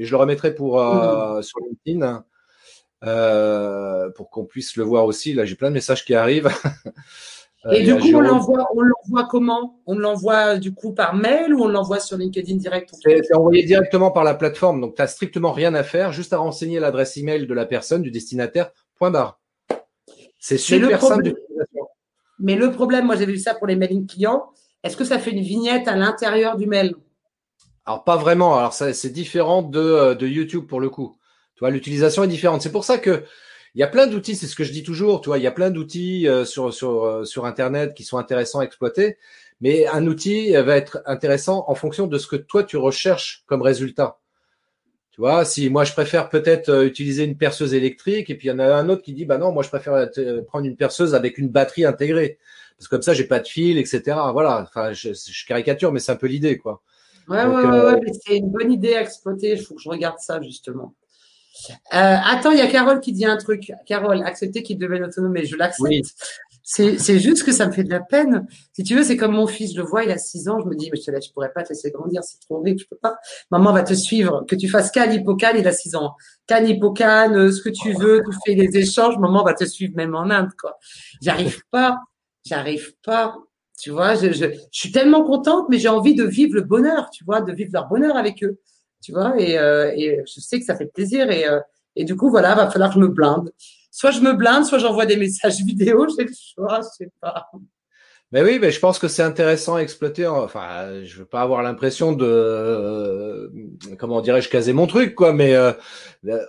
et je le remettrai pour euh, mmh. sur LinkedIn euh, pour qu'on puisse le voir aussi. Là j'ai plein de messages qui arrivent. Et du coup Jérôme. on l'envoie, on l'envoie comment? On l'envoie du coup par mail ou on l'envoie sur LinkedIn direct? C'est, c'est envoyé directement par la plateforme, donc t'as strictement rien à faire, juste à renseigner l'adresse email de la personne, du destinataire. Point barre. C'est super simple d'utilisation. Mais le problème, moi j'ai vu ça pour les mailings clients. Est-ce que ça fait une vignette à l'intérieur du mail? Alors, pas vraiment. Alors, ça, c'est différent de, de YouTube pour le coup. Tu vois, l'utilisation est différente. C'est pour ça que il y a plein d'outils. C'est ce que je dis toujours. Tu vois, il y a plein d'outils sur, sur, sur Internet qui sont intéressants à exploiter. Mais un outil va être intéressant en fonction de ce que toi, tu recherches comme résultat. Tu vois, si moi je préfère peut-être utiliser une perceuse électrique, et puis il y en a un autre qui dit, bah non, moi je préfère prendre une perceuse avec une batterie intégrée, parce que comme ça j'ai pas de fil, et cetera. Voilà, enfin je, je caricature, mais c'est un peu l'idée, quoi. Ouais, donc, ouais, euh... ouais, mais c'est une bonne idée à exploiter. Il faut que je regarde ça justement. Euh, attends, il y a Carole qui dit un truc. Carole, accepter qu'il devienne autonome, mais je l'accepte. Oui. C'est, c'est juste que ça me fait de la peine. Si tu veux, c'est comme mon fils, je le vois, il a six ans, je me dis, mais je te laisse, je pourrais pas te laisser grandir, c'est trop horrible, je peux pas. Maman va te suivre, que tu fasses canne, hippocane, il a six ans. Canne, hippocane, ce que tu veux, tu fais les échanges, maman va te suivre même en Inde, quoi. J'arrive pas, j'arrive pas. Tu vois, je, je, je suis tellement contente, mais j'ai envie de vivre le bonheur, tu vois, de vivre leur bonheur avec eux. Tu vois, et, euh, et je sais que ça fait plaisir, et, euh, et du coup, voilà, va falloir que je me blinde. Soit je me blinde, soit j'envoie des messages vidéo, j'ai le choix, je sais pas. Mais oui, mais je pense que c'est intéressant à exploiter. Enfin, je veux pas avoir l'impression de, euh, comment dirais-je, caser mon truc, quoi. Mais euh,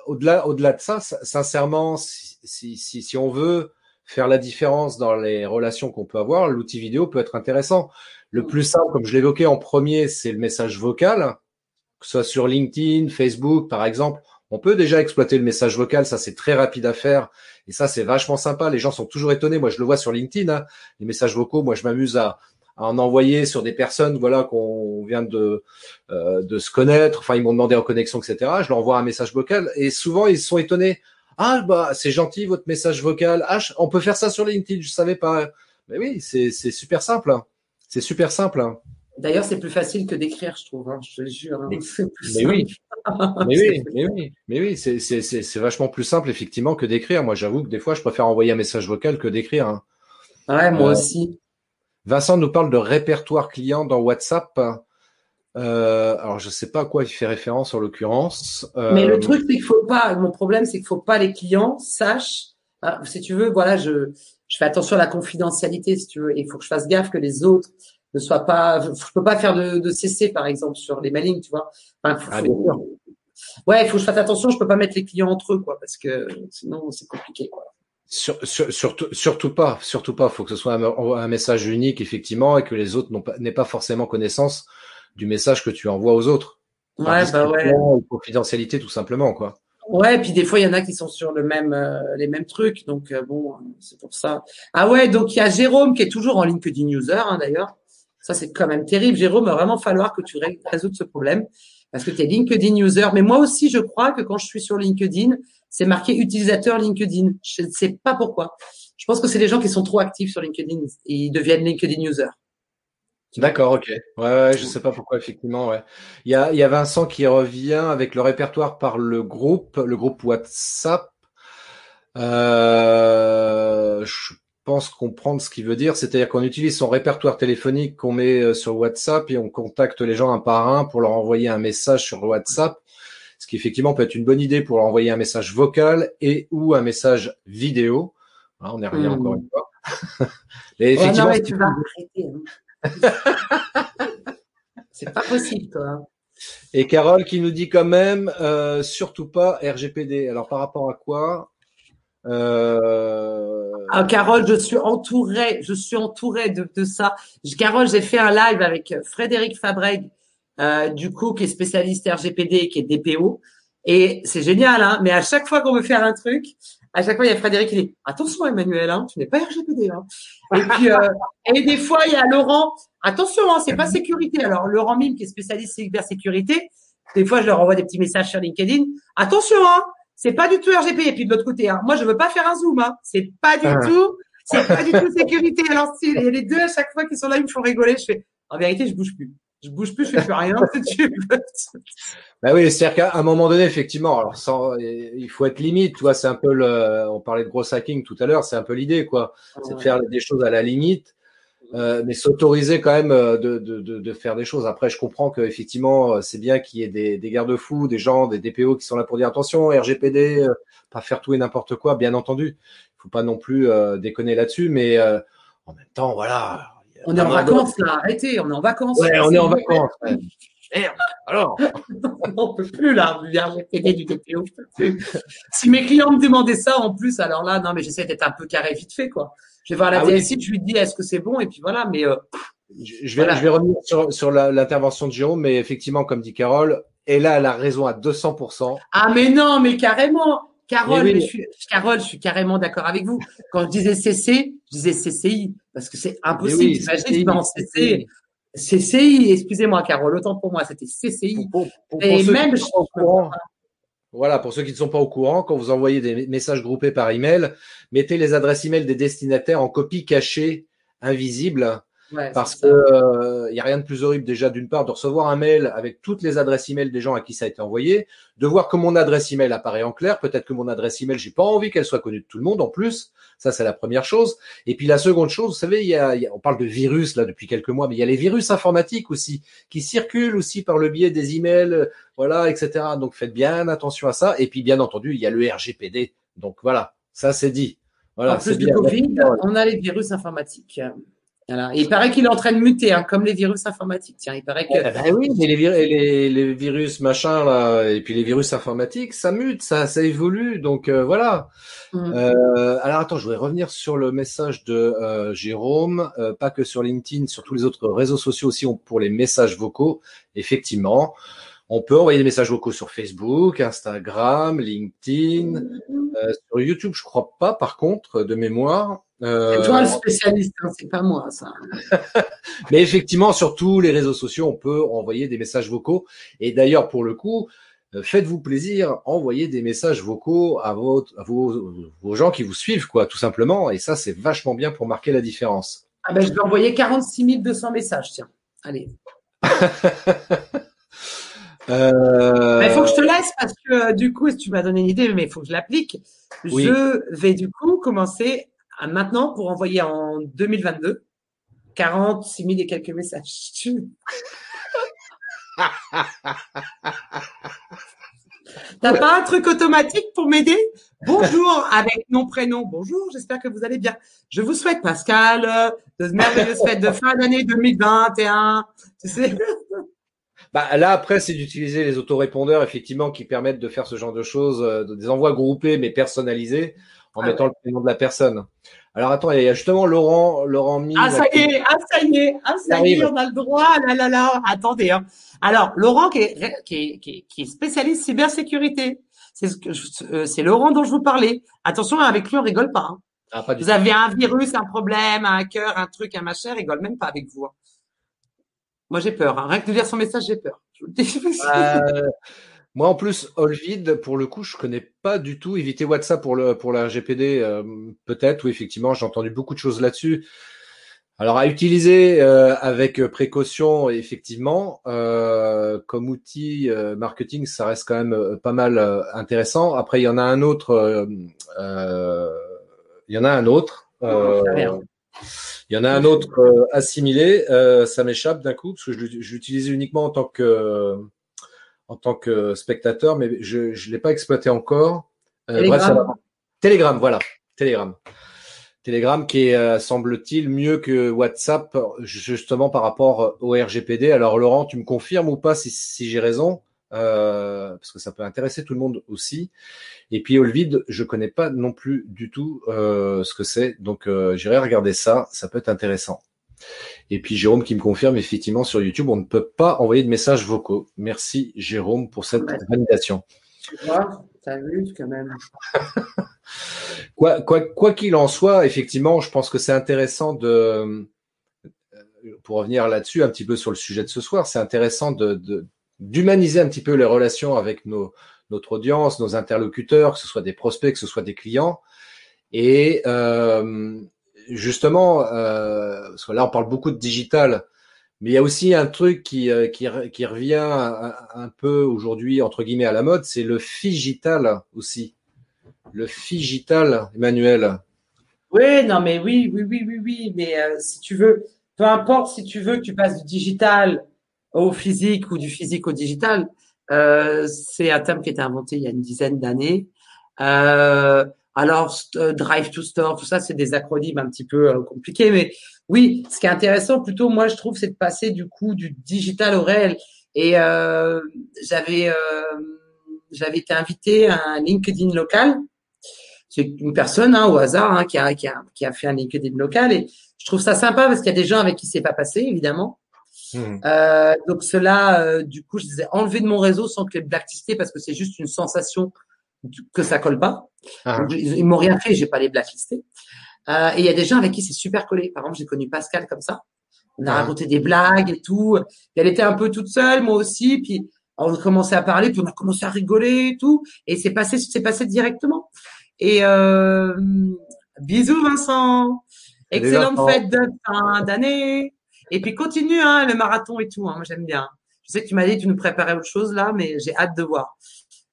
au-delà, au-delà de ça, sincèrement, si, si, si, si on veut faire la différence dans les relations qu'on peut avoir, l'outil vidéo peut être intéressant. Le plus simple, comme je l'évoquais en premier, c'est le message vocal, que ce soit sur LinkedIn, Facebook, par exemple. On peut déjà exploiter le message vocal, ça c'est très rapide à faire et ça c'est vachement sympa. Les gens sont toujours étonnés, moi je le vois sur LinkedIn, hein, les messages vocaux, moi je m'amuse à, à en envoyer sur des personnes, voilà, qu'on vient de euh, de se connaître, enfin ils m'ont demandé en connexion, et cetera. Je leur envoie un message vocal et souvent ils sont étonnés. Ah bah c'est gentil votre message vocal. Ah on peut faire ça sur LinkedIn, je savais pas. Mais oui, c'est c'est super simple, hein. C'est super simple. Hein. D'ailleurs, c'est plus facile que d'écrire, je trouve, hein, je te jure. Hein. Mais, mais, oui. mais oui, mais oui, mais oui, c'est, c'est, c'est, c'est vachement plus simple, effectivement, que d'écrire. Moi, j'avoue que des fois, je préfère envoyer un message vocal que d'écrire. Hein. Ouais, moi euh, aussi. Vincent nous parle de répertoire client dans WhatsApp. Euh, alors, je ne sais pas à quoi il fait référence en l'occurrence. Euh, mais le truc, c'est qu'il ne faut pas, mon problème, c'est qu'il ne faut pas les clients sachent, alors, si tu veux, voilà, je, je fais attention à la confidentialité, si tu veux, et il faut que je fasse gaffe que les autres ne soit pas, je peux pas faire de, de C C, par exemple, sur les mailings, tu vois. Enfin, faut, ah, faut, ouais, il faut que je fasse attention, je peux pas mettre les clients entre eux, quoi, parce que sinon, c'est compliqué, quoi. Sur, sur, surtout, surtout pas, surtout pas. Faut que ce soit un, un message unique, effectivement, et que les autres n'ont pas, n'aient pas forcément connaissance du message que tu envoies aux autres. Enfin, ouais, bah ouais. Confidentialité, tout simplement, quoi. Ouais, et puis des fois il y en a qui sont sur le même euh, les mêmes trucs, donc euh, bon, c'est pour ça. Ah ouais, donc il y a Jérôme qui est toujours en LinkedIn user, hein, d'ailleurs. Ça, c'est quand même terrible. Jérôme, il va vraiment falloir que tu ré- résolves ce problème parce que tu es LinkedIn user. Mais moi aussi, je crois que quand je suis sur LinkedIn, c'est marqué utilisateur LinkedIn. Je ne sais pas pourquoi. Je pense que c'est les gens qui sont trop actifs sur LinkedIn. Ils deviennent LinkedIn user. D'accord, ok. Ouais, ouais, je ne sais pas pourquoi, effectivement. Ouais. Il y a, il y a Vincent qui revient avec le répertoire par le groupe, le groupe WhatsApp. Euh, je pense comprendre ce qu'il veut dire, c'est-à-dire qu'on utilise son répertoire téléphonique qu'on met sur WhatsApp et on contacte les gens un par un pour leur envoyer un message sur WhatsApp, ce qui effectivement peut être une bonne idée pour leur envoyer un message vocal et ou un message vidéo. Alors, on y revient mmh. encore une fois. Et effectivement, oh non, mais tu vas arrêter. Hein. C'est pas possible, toi. Et Carole qui nous dit quand même euh, surtout pas R G P D. Alors par rapport à quoi? Euh... Ah, Carole, je suis entourée, je suis entourée de, de ça. Je, Carole, j'ai fait un live avec Frédéric Fabreg, euh, du coup, qui est spécialiste R G P D, qui est D P O, et c'est génial, hein. Mais à chaque fois qu'on veut faire un truc, à chaque fois il y a Frédéric qui dit attention Emmanuel, hein, tu n'es pas R G P D, hein. Et puis euh, et des fois il y a Laurent, attention, hein, c'est pas sécurité. Alors Laurent Mime, qui est spécialiste cybersécurité, des fois je leur envoie des petits messages sur LinkedIn, attention, hein. C'est pas du tout R G P D. Et puis de l'autre côté, hein, moi je veux pas faire un zoom, hein. C'est pas du ah. tout, c'est pas du tout sécurité. Alors si les deux à chaque fois qu'ils sont là, ils me font rigoler. Je fais, en vérité, je bouge plus, je bouge plus, je fais plus rien. Tu bah oui, c'est-à-dire qu'à un moment donné, effectivement, alors sans, il faut être limite, tu vois. C'est un peu le, on parlait de gros hacking tout à l'heure, c'est un peu l'idée, quoi. C'est de faire des choses à la limite. Euh, mais s'autoriser quand même de, de, de, de faire des choses. Après, je comprends que effectivement, c'est bien qu'il y ait des, des garde-fous, des gens, des D P O qui sont là pour dire attention, R G P D, euh, pas faire tout et n'importe quoi. Bien entendu, il faut pas non plus euh, déconner là-dessus, mais euh, en même temps, voilà. On est en vacances là, arrêtez, on est en vacances. Ouais, on est en vacances. Ouais. Merde, alors on peut plus là, du R G P D, du D P O. Je peux plus. Si mes clients me demandaient ça en plus, alors là, non, mais j'essaie d'être un peu carré vite fait, quoi. Je vais voir la D S I, ah oui. Je lui dis est-ce que c'est bon, et puis voilà, mais euh, je, je, vais, voilà. je vais revenir sur, sur la, l'intervention de Jérôme, mais effectivement, comme dit Carole, Et là, elle a raison à deux cents pour cent. Ah, mais non, mais carrément. Carole, mais oui, mais je, suis, Carole je suis carrément d'accord avec vous. Quand je disais C C, je disais C C I, parce que c'est impossible. Oui, t'imagines, pas en C C. C C I, excusez-moi, Carole, autant pour moi, c'était C C I. Pour, pour, pour Et pour même… Voilà, pour ceux qui ne sont pas au courant, quand vous envoyez des messages groupés par email, mettez les adresses email des destinataires en copie cachée, invisible, ouais, parce que euh, y a rien de plus horrible déjà d'une part de recevoir un mail avec toutes les adresses email des gens à qui ça a été envoyé, de voir que mon adresse email apparaît en clair, peut-être que mon adresse email, j'ai pas envie qu'elle soit connue de tout le monde en plus, ça c'est la première chose. Et puis la seconde chose, vous savez, il y a, y a, on parle de virus là depuis quelques mois, mais il y a les virus informatiques aussi qui circulent aussi par le biais des emails, voilà, et cetera. Donc faites bien attention à ça. Et puis bien entendu, il y a le R G P D. Donc voilà, ça c'est dit. Voilà, en plus du Covid, on a les virus informatiques. Voilà. Il paraît qu'il est en train de muter, hein, comme les virus informatiques. Tiens, il paraît que. Ah ben oui, mais les, vir- les, les virus machin là, et puis les virus informatiques, ça mute, ça, ça évolue. Donc euh, voilà. Mm. Euh, alors attends, je voudrais revenir sur le message de euh, Jérôme, euh, pas que sur LinkedIn, sur tous les autres réseaux sociaux aussi, on, pour les messages vocaux. Effectivement, on peut envoyer des messages vocaux sur Facebook, Instagram, LinkedIn, mm. euh, sur YouTube, je crois pas, par contre, de mémoire. Euh, c'est toi le spécialiste, hein, c'est pas moi ça. Mais effectivement, sur tous les réseaux sociaux, on peut envoyer des messages vocaux. Et d'ailleurs, pour le coup, faites-vous plaisir, envoyez des messages vocaux à, votre, à vos, vos gens qui vous suivent, quoi, tout simplement. Et ça, c'est vachement bien pour marquer la différence. Ah ben, je vais envoyer quarante-six mille deux cents messages, tiens. Allez. Euh... Il faut que je te laisse parce que euh, du coup, si tu m'as donné une idée, mais il faut que je l'applique. Oui. Je vais du coup commencer. Maintenant, pour envoyer en deux mille vingt-deux, quarante-six mille et quelques messages. T'as pas un truc automatique pour m'aider ? Bonjour, avec nom, prénom. Bonjour, j'espère que vous allez bien. Je vous souhaite, Pascal, de merveilleuses fêtes de fin d'année deux mille vingt et un. Tu sais ? Bah, là, après, c'est d'utiliser les autorépondeurs, effectivement, qui permettent de faire ce genre de choses, euh, des envois groupés, mais personnalisés, en ah mettant ouais. le prénom de la personne. Alors, attends, il y a justement Laurent, Laurent Mime. Ah, ça y est, ah, ça y est, ah, ça y est, on a le droit, là, là, là. Attendez, hein. Alors, Laurent, qui est, qui est, qui est, qui est spécialiste cybersécurité. C'est ce que, je, c'est Laurent dont je vous parlais. Attention, avec lui, on rigole pas, hein. Ah, pas du vous tout. Avez un virus, un problème, un hacker, un truc, un machin, rigole même pas avec vous, hein. Moi, j'ai peur, hein. Rien que de lire son message, j'ai peur. Euh, moi, en plus, Olvid, pour le coup, je connais pas du tout. Évitez WhatsApp pour le pour la R G P D, euh, peut-être. Oui, effectivement, j'ai entendu beaucoup de choses là-dessus. Alors, à utiliser euh, avec précaution, effectivement, euh, comme outil euh, marketing, ça reste quand même euh, pas mal euh, intéressant. Après, il y en a un autre. Euh, euh, il y en a un autre. Euh, oh, Il y en a un autre euh, assimilé, euh, ça m'échappe d'un coup parce que je, je l'utilisais uniquement en tant que euh, en tant que spectateur, mais je je l'ai pas exploité encore. Euh, Telegram. Bref, ça Telegram, voilà, Telegram. Telegram qui est, euh, semble-t-il, mieux que WhatsApp justement par rapport au R G P D. Alors Laurent, tu me confirmes ou pas si, si j'ai raison? Euh, parce que ça peut intéresser tout le monde aussi. Et puis Olvid, je connais pas non plus du tout euh, ce que c'est, donc euh, j'irai regarder ça, ça peut être intéressant. Et puis Jérôme qui me confirme effectivement sur YouTube, on ne peut pas envoyer de messages vocaux. Merci Jérôme pour cette ouais. validation. Tu vois, t'as vu quand même. quoi, quoi, quoi qu'il en soit, effectivement, je pense que c'est intéressant de, pour revenir là-dessus un petit peu sur le sujet de ce soir, c'est intéressant de, de d'humaniser un petit peu les relations avec nos, notre audience, nos interlocuteurs, que ce soit des prospects, que ce soit des clients. Et euh, justement, euh, parce que là, on parle beaucoup de digital, mais il y a aussi un truc qui, qui, qui revient un, un peu aujourd'hui, entre guillemets, à la mode, c'est le figital aussi. Le figital, Emmanuel. Oui, non, mais oui, oui, oui, oui, oui. Mais euh, si tu veux, peu importe si tu veux que tu passes du digital au physique ou du physique au digital, euh, c'est un terme qui a été inventé il y a une dizaine d'années. Euh, alors, st- drive to store, tout ça, c'est des acronymes un petit peu euh, compliqués, mais oui, ce qui est intéressant plutôt, moi, je trouve, c'est de passer du coup du digital au réel. Et euh, j'avais, euh, j'avais été invité à un LinkedIn local. C'est une personne hein, au hasard hein, qui a, qui a, qui a fait un LinkedIn local. Et je trouve ça sympa parce qu'il y a des gens avec qui c'est pas passé, évidemment. Mmh. Euh, donc cela, euh, du coup, je les ai enlevés de mon réseau sans que les blacklister parce que c'est juste une sensation que ça colle pas. Ah. Donc, ils, ils m'ont rien fait, j'ai pas les blacklistés. Euh, et il y a des gens avec qui c'est super collé. Par exemple, j'ai connu Pascal comme ça. On a ah. raconté des blagues et tout. Et elle était un peu toute seule, moi aussi. Puis on a commencé à parler, puis on a commencé à rigoler et tout. Et c'est passé, c'est passé directement. Et euh, bisous Vincent. Excellente Vincent. Fête de fin d'année. Et puis continue hein, le marathon et tout. Hein, moi j'aime bien. Je sais que tu m'as dit que tu nous préparais autre chose là, mais j'ai hâte de voir.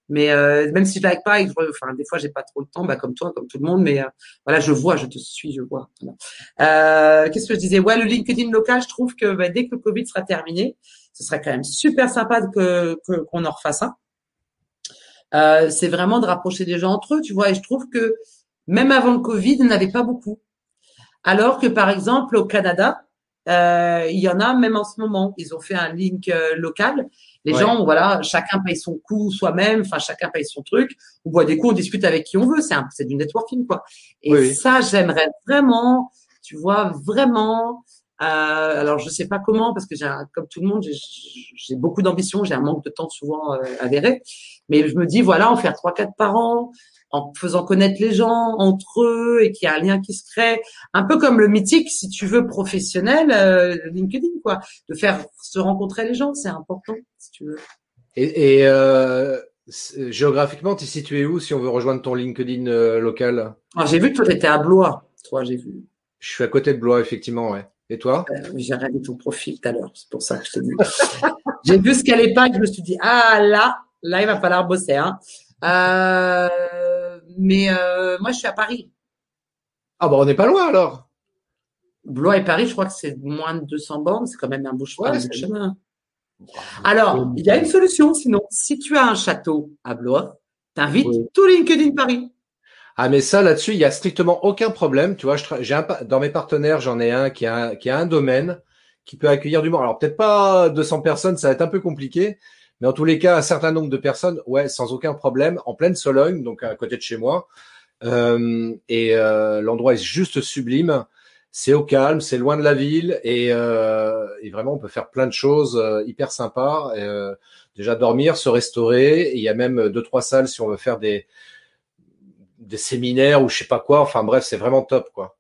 Mais euh, même si je like pas, et que je, enfin des fois j'ai pas trop le temps, bah comme toi, comme tout le monde. Mais euh, voilà, je vois, je te suis, je vois. Voilà. Euh, qu'est-ce que je disais ? Ouais, le LinkedIn local, je trouve que bah, dès que le Covid sera terminé, ce serait quand même super sympa que, que qu'on en refasse ça. Euh, c'est vraiment de rapprocher des gens entre eux, tu vois. Et je trouve que même avant le Covid, il n'y en avait pas beaucoup. Alors que par exemple au Canada, euh, il y en a même en ce moment. Ils ont fait un link euh, local. Les ouais. gens, voilà, chacun paye son coup soi-même, enfin chacun paye son truc. On boit des coups, on discute avec qui on veut. C'est un, c'est du networking quoi. Et oui. ça, j'aimerais vraiment, tu vois, vraiment. Euh, alors je sais pas comment parce que j'ai, un, comme tout le monde, j'ai, j'ai beaucoup d'ambition, j'ai un manque de temps souvent euh, avéré. Mais je me dis voilà, en faire trois, quatre par an, en faisant connaître les gens entre eux et qu'il y a un lien qui se crée, un peu comme le mythique, si tu veux, professionnel, euh, LinkedIn, quoi, de faire se rencontrer les gens, c'est important, si tu veux. Et, et euh, géographiquement, tu es situé où si on veut rejoindre ton LinkedIn euh, local ? Alors, j'ai vu que toi, tu étais à Blois, toi, j'ai vu. Je suis à côté de Blois, effectivement, ouais. Et toi ? euh, J'ai regardé ton profil tout à l'heure, c'est pour ça que je t'ai dit. J'ai vu ce qu'elle est pas, je me suis dit, ah là, là, il va falloir bosser, hein. Euh, mais euh, moi je suis à Paris. Ah bah on n'est pas loin alors. Blois et Paris, je crois que c'est moins de deux cents bornes, c'est quand même un beau chemin. Ouais, chemin. Alors il y a une solution sinon. Si tu as un château à Blois, t'invites oui. tout LinkedIn Paris. Ah mais ça là-dessus il y a strictement aucun problème. Tu vois, je tra- j'ai un, dans mes partenaires j'en ai un qui a un, qui a un domaine qui peut accueillir du monde. Alors peut-être pas deux cents personnes, ça va être un peu compliqué. Mais en tous les cas, un certain nombre de personnes, ouais, sans aucun problème, en pleine Sologne, donc à côté de chez moi. Euh, et euh, l'endroit est juste sublime. C'est au calme, c'est loin de la ville, et, euh, et vraiment, on peut faire plein de choses euh, hyper sympas. Et, euh, déjà dormir, se restaurer. Et il y a même deux trois salles si on veut faire des des séminaires ou je sais pas quoi. Enfin bref, c'est vraiment top, quoi.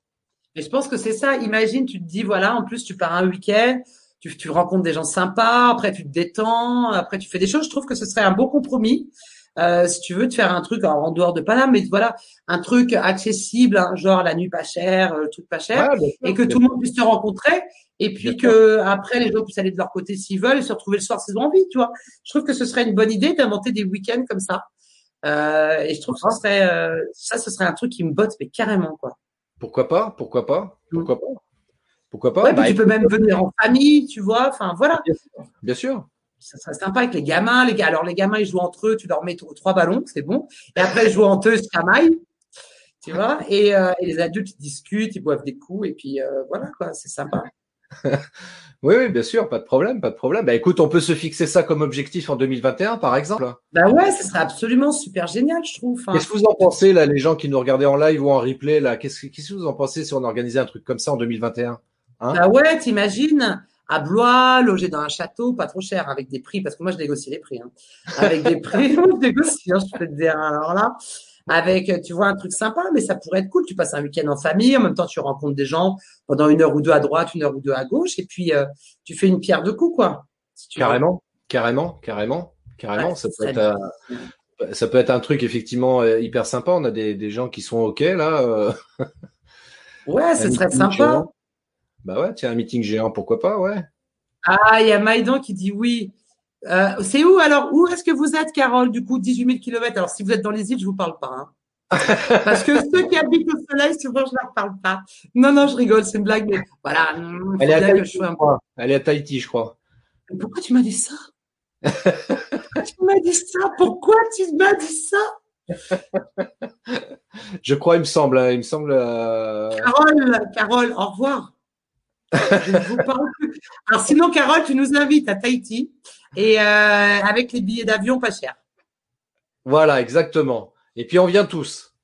Mais je pense que c'est ça. Imagine, tu te dis voilà, en plus tu pars un week-end. Tu, tu rencontres des gens sympas, après tu te détends, après tu fais des choses. Je trouve que ce serait un beau compromis euh, si tu veux de faire un truc alors, en dehors de Paname, mais voilà, un truc accessible, hein, genre la nuit pas chère, le truc pas cher, ouais, et que tout le monde puisse se rencontrer et puis bien que bien. Après les gens puissent aller de leur côté s'ils veulent et se retrouver le soir s'ils ont envie, tu vois. Je trouve que ce serait une bonne idée d'inventer des week-ends comme ça. Euh, et je trouve que ce serait, euh, ça, ce serait un truc qui me botte mais carrément quoi. Pourquoi pas ? Pourquoi pas ? Pourquoi pas ? Pourquoi pas ? Ouais, bah, tu peux même venir en famille, tu vois. Enfin, voilà. Bien sûr. Bien sûr. Ça serait sympa avec les gamins. Les gars, alors les gamins, ils jouent entre eux. Tu leur mets trois ballons, c'est bon. Et après, ils jouent entre eux, ils se camaillent, tu vois. Et, euh, et les adultes, ils discutent, ils boivent des coups, et puis euh, voilà quoi. C'est sympa. Oui, oui, bien sûr, pas de problème, pas de problème. Bah écoute, on peut se fixer ça comme objectif en deux mille vingt et un, par exemple. Bah ouais, ce serait absolument super génial, je trouve. Hein. Qu'est-ce que vous en pensez là, les gens qui nous regardaient en live ou en replay là, qu'est-ce, qu'est-ce que vous en pensez si on organisait un truc comme ça en deux mille vingt et un? Hein bah ouais, t'imagines, à Blois, logé dans un château, pas trop cher, avec des prix, parce que moi je négocie les prix, hein. Avec des prix, je négocie, hein, je peux te dire, alors là, avec, tu vois, un truc sympa, mais ça pourrait être cool, tu passes un week-end en famille, en même temps tu rencontres des gens pendant une heure ou deux à droite, une heure ou deux à gauche, et puis euh, tu fais une pierre deux coups, quoi. Si tu carrément, carrément, carrément, carrément, carrément, ouais, ça peut être… Euh... Ça peut être un truc effectivement hyper sympa, on a des, des gens qui sont OK là. Euh... Ouais, ce serait sympa. Bah ouais, tiens, un meeting géant, pourquoi pas, ouais. Ah, il y a Maïdan qui dit oui. Euh, c'est où alors ? Où est-ce que vous êtes, Carole ? Du coup, dix-huit mille kilomètres. Alors, si vous êtes dans les îles, je ne vous parle pas. Hein. Parce que ceux qui habitent au soleil, souvent, je ne leur parle pas. Non, non, je rigole, c'est une blague. Mais voilà. Elle est à Tahiti, je crois. Elle est à Tahiti, je crois. Mais pourquoi tu m'as dit ça ? Pourquoi tu m'as dit ça ? Pourquoi tu m'as dit ça ? Je crois, il me semble. Il me semble euh... Carole, Carole, au revoir. Je ne vous parle plus. Alors sinon, Carole, tu nous invites à Tahiti et euh, avec les billets d'avion pas chers. Voilà, exactement. Et puis on vient tous.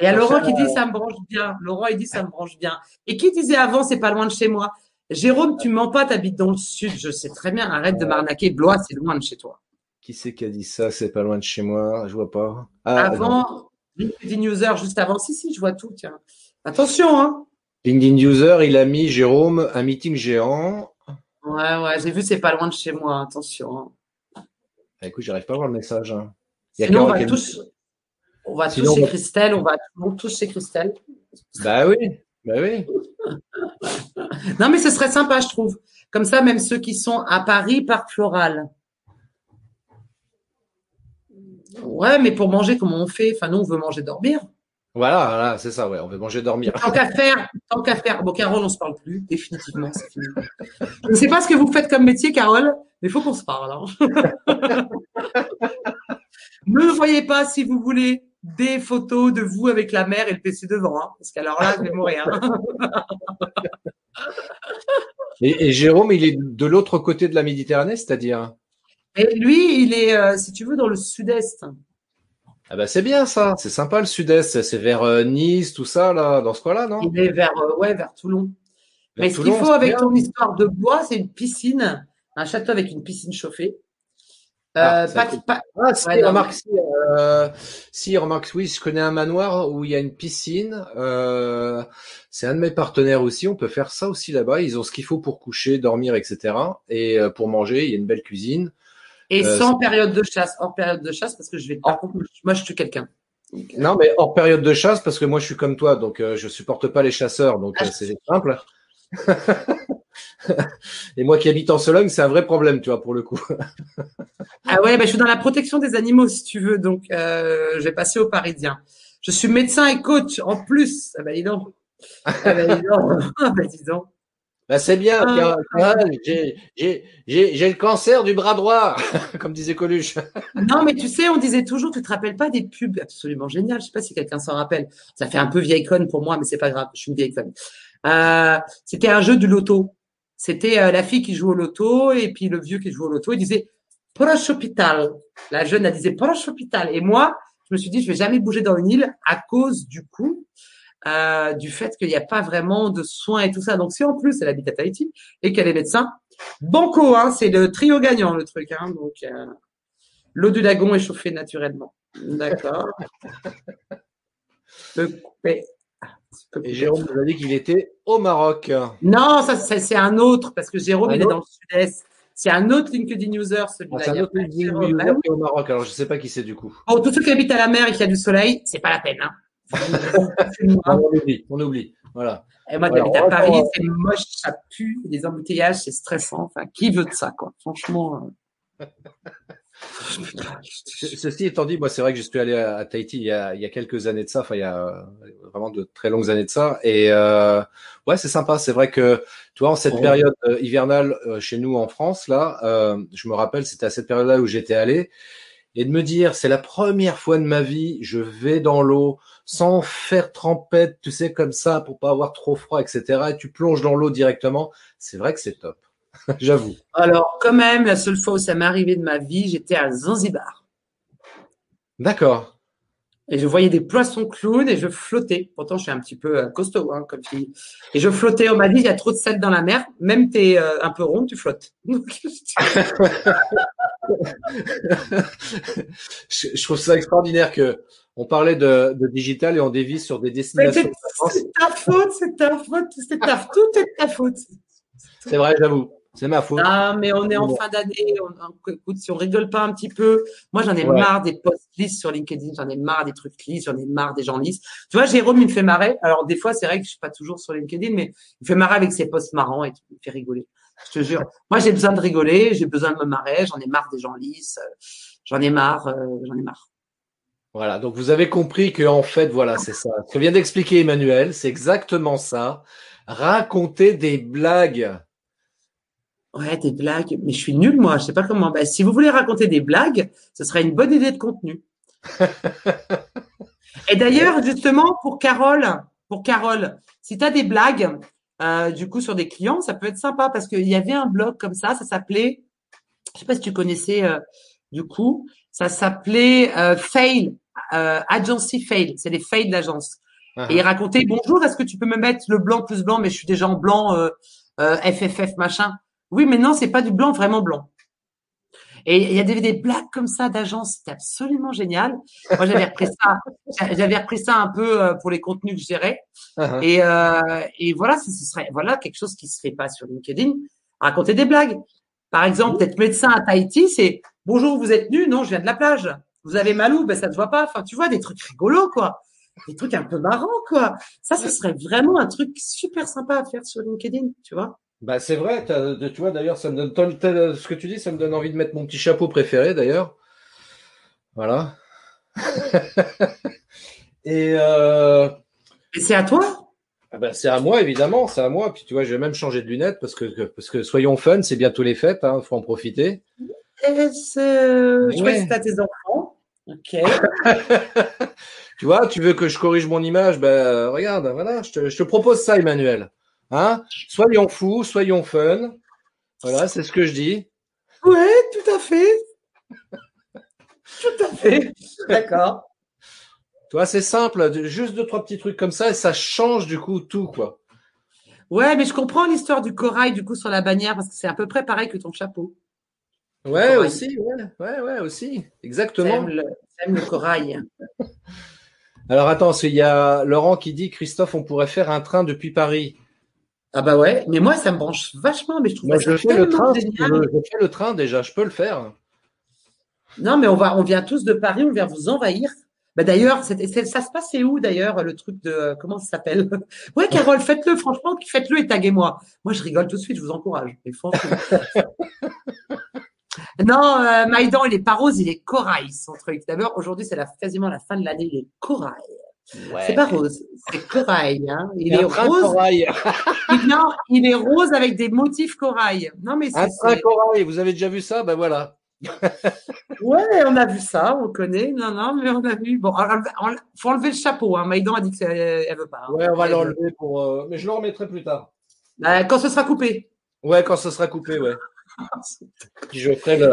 Et à Laurent qui dit ça me branche bien. Laurent il dit ça me branche bien. Et qui disait avant c'est pas loin de chez moi. Jérôme, tu mens pas, t'habites dans le sud, je sais très bien, arrête de m'arnaquer, Blois, c'est loin de chez toi. Qui c'est qui a dit ça? C'est pas loin de chez moi, je vois pas. Ah, avant, LinkedIn User, juste avant, si, si, je vois tout, tiens. Attention, hein. LinkedIn User, il a mis, Jérôme, un meeting géant. Ouais, ouais, j'ai vu, c'est pas loin de chez moi, attention. Bah, écoute, j'arrive pas à voir le message. Hein. Il y a Sinon, on va tous, on va Sinon, tous chez on... Christelle, on va on tous chez Christelle. Bah oui, bah oui. Non, mais ce serait sympa, je trouve. Comme ça, même ceux qui sont à Paris partent Floral. Ouais, mais pour manger, comment on fait? Enfin, nous, on veut manger, dormir. Voilà, voilà, c'est ça, ouais, on veut manger, dormir. Tant qu'à faire, tant qu'à faire. Bon, Carole, on ne se parle plus, définitivement, c'est fini. Je ne sais pas ce que vous faites comme métier, Carole, mais il faut qu'on se parle. Hein. Ne voyez pas, si vous voulez, des photos de vous avec la mère et le P C devant, hein, parce qu'alors là, je vais mourir. Hein. Et, et Jérôme, il est de l'autre côté de la Méditerranée, c'est-à-dire? Et lui, il est, euh, si tu veux, dans le sud-est. Ah bah c'est bien ça, c'est sympa le sud-est, c'est vers euh, Nice, tout ça, là, dans ce coin-là, non? Il est vers, euh, ouais, vers Toulon. Vers Mais ce Toulon, qu'il faut avec bien. Ton histoire de bois, c'est une piscine, un château avec une piscine chauffée. Euh, ah, pas, cool. pas, ah si, ouais, remarque, si, euh, si, remarque, oui, je connais un manoir où il y a une piscine. Euh, c'est un de mes partenaires aussi. On peut faire ça aussi là-bas. Ils ont ce qu'il faut pour coucher, dormir, et cetera. Et euh, pour manger, il y a une belle cuisine. Et euh, sans c'est... période de chasse, hors période de chasse, parce que je vais. Par contre, moi, je tue quelqu'un. Non, mais hors période de chasse, parce que moi, je suis comme toi, donc euh, je supporte pas les chasseurs, donc ah, euh, c'est simple. Et moi qui habite en Sologne, c'est un vrai problème, tu vois, pour le coup. Ah ouais, bah, je suis dans la protection des animaux, si tu veux, donc euh, je vais passer aux Parisiens. Je suis médecin et coach en plus. Ah bah dis donc. Ah bah dis donc. Ah bah dis donc. Bah c'est bien. Ah, car, car, j'ai, j'ai, j'ai, j'ai le cancer du bras droit, comme disait Coluche. Non, mais tu sais, on disait toujours, tu te rappelles pas des pubs absolument géniales. Je sais pas si quelqu'un s'en rappelle. Ça fait un peu vieille conne pour moi, mais c'est pas grave. Je suis une vieille conne. Euh, c'était un jeu du loto. C'était euh, la fille qui joue au loto et puis le vieux qui joue au loto. Il disait proche hôpital. La jeune, elle disait proche hôpital. Et moi, je me suis dit, je vais jamais bouger dans une île à cause du coup, euh, du fait qu'il n'y a pas vraiment de soins et tout ça. Donc, si en plus elle habite à Tahiti et qu'elle est médecin, banco, hein, c'est le trio gagnant, le truc. Hein, donc, euh, l'eau du lagon est chauffée naturellement. D'accord. Le coupé. Et Jérôme nous a dit qu'il était au Maroc. Non, ça, ça c'est un autre, parce que Jérôme, un il autre. Est dans le sud-est. C'est un autre LinkedIn user, celui-là. Ah, c'est un autre LinkedIn user là, oui. Au Maroc, alors je ne sais pas qui c'est du coup. Oh, tous ceux qui habitent à la mer et qui a du soleil, c'est pas la peine. Hein. on oublie, on oublie. Voilà. Et moi, j'habite à Paris, voir. C'est moche, ça pue, les embouteillages, c'est stressant. Enfin, qui veut de ça, quoi. Franchement… Euh... Ceci étant dit, moi c'est vrai que je suis allé à Tahiti il y a, il y a quelques années de ça, enfin il y a vraiment de très longues années de ça, et euh, ouais c'est sympa, c'est vrai que tu vois en cette oh. période euh, hivernale euh, chez nous en France là, euh, je me rappelle c'était à cette période-là où j'étais allé, et de me dire c'est la première fois de ma vie je vais dans l'eau sans faire trempette, tu sais comme ça pour pas avoir trop froid et cetera, et tu plonges dans l'eau directement, c'est vrai que c'est top. J'avoue. Alors, quand même, la seule fois où ça m'est arrivé de ma vie, j'étais à Zanzibar. D'accord. Et je voyais des poissons clowns et je flottais. Pourtant, je suis un petit peu costaud, hein, comme fille. Et je flottais. On m'a dit, il y a trop de sel dans la mer. Même t'es euh, un peu rond, tu flottes. je, je trouve ça extraordinaire que on parlait de, de digital et on dévie sur des destinations. Mais c'est, c'est ta faute, c'est ta faute, c'est ta faute, tout est ta faute. C'est vrai, j'avoue. C'est ma faute. Ah, mais on est en fin d'année. On, écoute, si on rigole pas un petit peu, moi, j'en ai ouais. marre des posts lisses sur LinkedIn. J'en ai marre des trucs lisses. J'en ai marre des gens lisses. Tu vois, Jérôme, il me fait marrer. Alors, des fois, c'est vrai que je suis pas toujours sur LinkedIn, mais il me fait marrer avec ses posts marrants et il me fait rigoler. Je te jure. Moi, j'ai besoin de rigoler. J'ai besoin de me marrer. J'en ai marre des gens lisses. J'en ai marre. Euh, j'en ai marre. Voilà. Donc, vous avez compris que, en fait, voilà, c'est ça. Ce que vient d'expliquer Emmanuel, c'est exactement ça. Raconter des blagues. Ouais, des blagues. Mais je suis nul, moi. Je sais pas comment. Ben, si vous voulez raconter des blagues, ce serait une bonne idée de contenu. Et d'ailleurs, justement, pour Carole, pour Carole, si tu as des blagues, euh, du coup, sur des clients, ça peut être sympa parce qu'il y avait un blog comme ça. Ça s'appelait, je sais pas si tu connaissais, euh, du coup, ça s'appelait euh, Fail, euh, Agency Fail. C'est les fails d'agence. Uh-huh. Et il racontait, bonjour, est-ce que tu peux me mettre le blanc plus blanc, mais je suis déjà en blanc, euh, euh, F F F machin. Oui, mais non, c'est pas du blanc, vraiment blanc. Et il y a des, des blagues comme ça d'agence, c'était absolument génial. Moi, j'avais repris ça, j'avais repris ça un peu pour les contenus que je gérais. Uh-huh. Et, euh, et voilà, ce serait, voilà quelque chose qui se fait pas sur LinkedIn. Raconter des blagues. Par exemple, d'être médecin à Tahiti, c'est bonjour, vous êtes nu? Non, je viens de la plage. Vous avez mal où? Ben, ça te voit pas. Enfin, tu vois, des trucs rigolos, quoi. Des trucs un peu marrants, quoi. Ça, ce serait vraiment un truc super sympa à faire sur LinkedIn, tu vois. Bah c'est vrai, tu vois, d'ailleurs, ça me donne tel, tel, ce que tu dis, ça me donne envie de mettre mon petit chapeau préféré, d'ailleurs. Voilà. Et euh... Et c'est à toi? Ah ben, c'est à moi, évidemment, c'est à moi. Puis tu vois, je vais même changer de lunettes parce que, parce que soyons fun, c'est bientôt les fêtes, hein, faut en profiter. Yes, euh, ouais. Je crois que c'est à tes enfants. Ok. Tu vois, tu veux que je corrige mon image, ben regarde, voilà, je te, je te propose ça, Emmanuel. Hein, soyons fous, soyons fun. Voilà, c'est ce que je dis. Ouais, tout à fait. Tout à fait. D'accord. Toi, c'est simple, juste deux, trois petits trucs comme ça, et ça change du coup tout, quoi. Ouais, mais je comprends l'histoire du corail, du coup, sur la bannière, parce que c'est à peu près pareil que ton chapeau. Ouais, aussi, ouais, ouais, ouais, aussi. Exactement. J'aime le, j'aime le corail. Alors, attends, il y a Laurent qui dit, Christophe, on pourrait faire un train depuis Paris. Ah bah ouais, mais moi ça me branche vachement, mais je trouve moi, ça je fais le train, génial. Si veux, je fais le train déjà, je peux le faire. Non mais on va, on vient tous de Paris, on vient vous envahir. Bah d'ailleurs, c'est, c'est, ça se passait où d'ailleurs le truc de comment ça s'appelle ? Ouais, Carole, faites-le, franchement, faites-le et taguez-moi. Moi je rigole tout de suite, je vous encourage. Mais franchement. Non, euh, Maïdan, il est pas rose, il est corail son truc. D'abord, aujourd'hui c'est la, quasiment la fin de l'année, il est corail. Ouais. C'est pas rose, c'est corail. Hein. Il, il est rose. Corail. Non, il est rose avec des motifs corail. Non mais c'est, un train c'est... corail. Vous avez déjà vu ça? Ben voilà. Ouais, on a vu ça, on connaît. Non, non, mais on a vu. Bon, il faut enlever le chapeau. Hein. Maïdan a dit qu'elle elle veut pas. Hein. Ouais, on va elle l'enlever veut. Pour. Euh... Mais je le remettrai plus tard. Euh, quand ce sera coupé. Ouais, quand ce sera coupé, ouais. Je ferai le.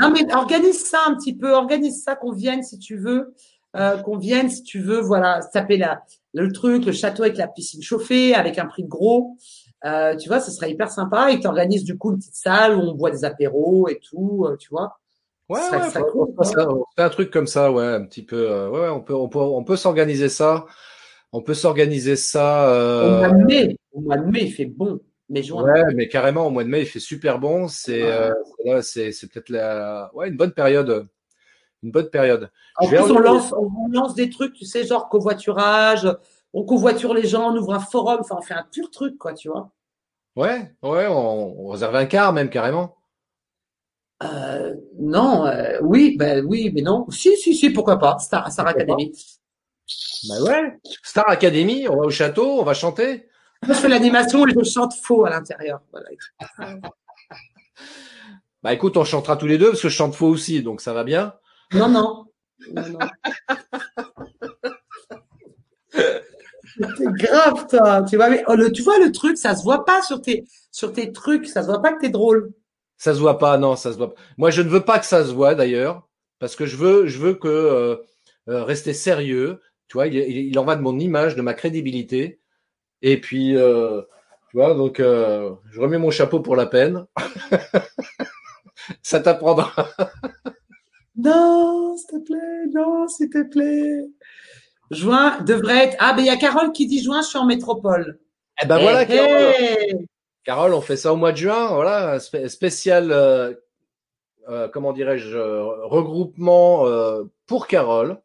Non mais organise ça un petit peu, organise ça qu'on vienne si tu veux. Euh, qu'on vienne, si tu veux, voilà, taper la, le truc, le château avec la piscine chauffée, avec un prix de gros. Euh, tu vois, ce serait hyper sympa. Et t'organises du coup une petite salle où on boit des apéros et tout, euh, tu vois. Ouais, ça, ouais, ça ouais cool, on, fait ça, on fait un truc comme ça, ouais, un petit peu. Euh, ouais, on peut, on peut, on peut s'organiser ça. On peut s'organiser ça. Euh... Au mois de mai, au mois de mai, il fait bon. Mais juin. Ouais, mais carrément, au mois de mai, il fait super bon. C'est, ah. euh, c'est, c'est peut-être la, ouais, une bonne période. Une bonne période. En plus, on lance, on lance des trucs, tu sais, genre covoiturage, on covoiture les gens, on ouvre un forum, enfin, on fait un pur truc, quoi, tu vois. Ouais, ouais, on, on réserve un car même, carrément. Euh, non, euh, oui, ben bah, oui, mais non. Si, si, si, pourquoi pas, Star, Star pourquoi Academy. Pas. Bah ouais, Star Academy, on va au château, on va chanter. Moi, je fais l'animation, je chante faux à l'intérieur. Voilà. Bah écoute, on chantera tous les deux, parce que je chante faux aussi, donc ça va bien. Non, non. Non, non. C'est grave, toi. Tu vois, mais, oh, le, tu vois, le truc, ça se voit pas sur tes, sur tes trucs. Ça se voit pas que t'es drôle. Ça se voit pas, non, ça se voit pas. Moi, je ne veux pas que ça se voit, d'ailleurs, parce que je veux, je veux que, euh, euh, rester sérieux. Tu vois, il, il en va de mon image, de ma crédibilité. Et puis, euh, tu vois, donc, euh, je remets mon chapeau pour la peine. Ça t'apprendra. Non, s'il te plaît, non, s'il te plaît. Juin devrait être. Ah, ben il y a Carole qui dit juin, je suis en métropole. Eh ben hey, voilà, Carole. Hey. Carole, on fait ça au mois de juin, voilà, spécial, euh, euh, comment dirais-je, regroupement euh, pour Carole.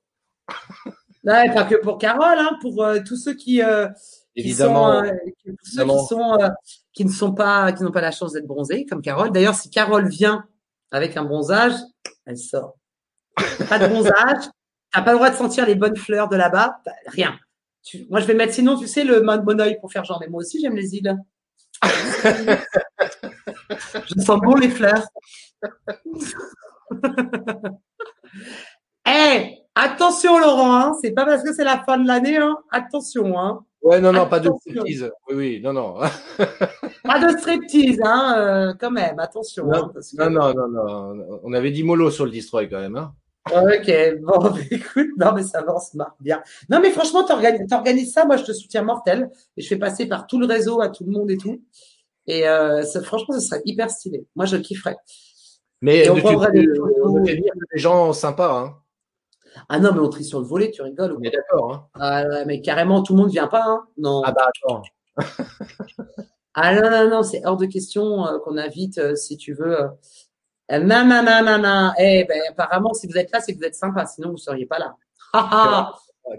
Ouais, pas que pour Carole, hein, pour euh, tous ceux qui, euh, qui évidemment, sont, euh, tous ceux qui sont, euh, qui ne sont pas, qui n'ont pas la chance d'être bronzés comme Carole. D'ailleurs, si Carole vient avec un bronzage, elle sort. Pas de bronzage, t'as pas le droit de sentir les bonnes fleurs de là-bas, bah, rien. Tu, moi, je vais mettre, sinon, tu sais, le main de mon oeil pour faire genre, mais moi aussi, j'aime les îles. Je sens bon les fleurs. Eh, hey, attention, Laurent, hein, c'est pas parce que c'est la fin de l'année, hein. Attention, hein. Ouais, non, non, attention. Pas de striptease. Oui, oui, non, non. Pas de striptease, hein, euh, quand même, attention. Non, hein, parce que... non, non, non, non. On avait dit mollo sur le destroy quand même, hein. Ok, bon, écoute, non, mais ça avance bien. Non, mais franchement, t'organises, t'organises ça, moi, je te soutiens mortel. Et je fais passer par tout le réseau à tout le monde et tout. Et euh, ça, franchement, ce serait hyper stylé. Moi, je kifferais. Mais et on prendrait des gens sympas, hein. Ah non, mais on trie sur le volet, tu rigoles. On est d'accord, hein. Ah, mais carrément, tout le monde ne vient pas, hein. Non. Ah bah, attends. Ah non, non, non, c'est hors de question euh, qu'on invite, euh, si tu veux. Euh, Non, non, non, non, non. Eh ben, apparemment, si vous êtes là, c'est que vous êtes sympa. Sinon, vous seriez pas là.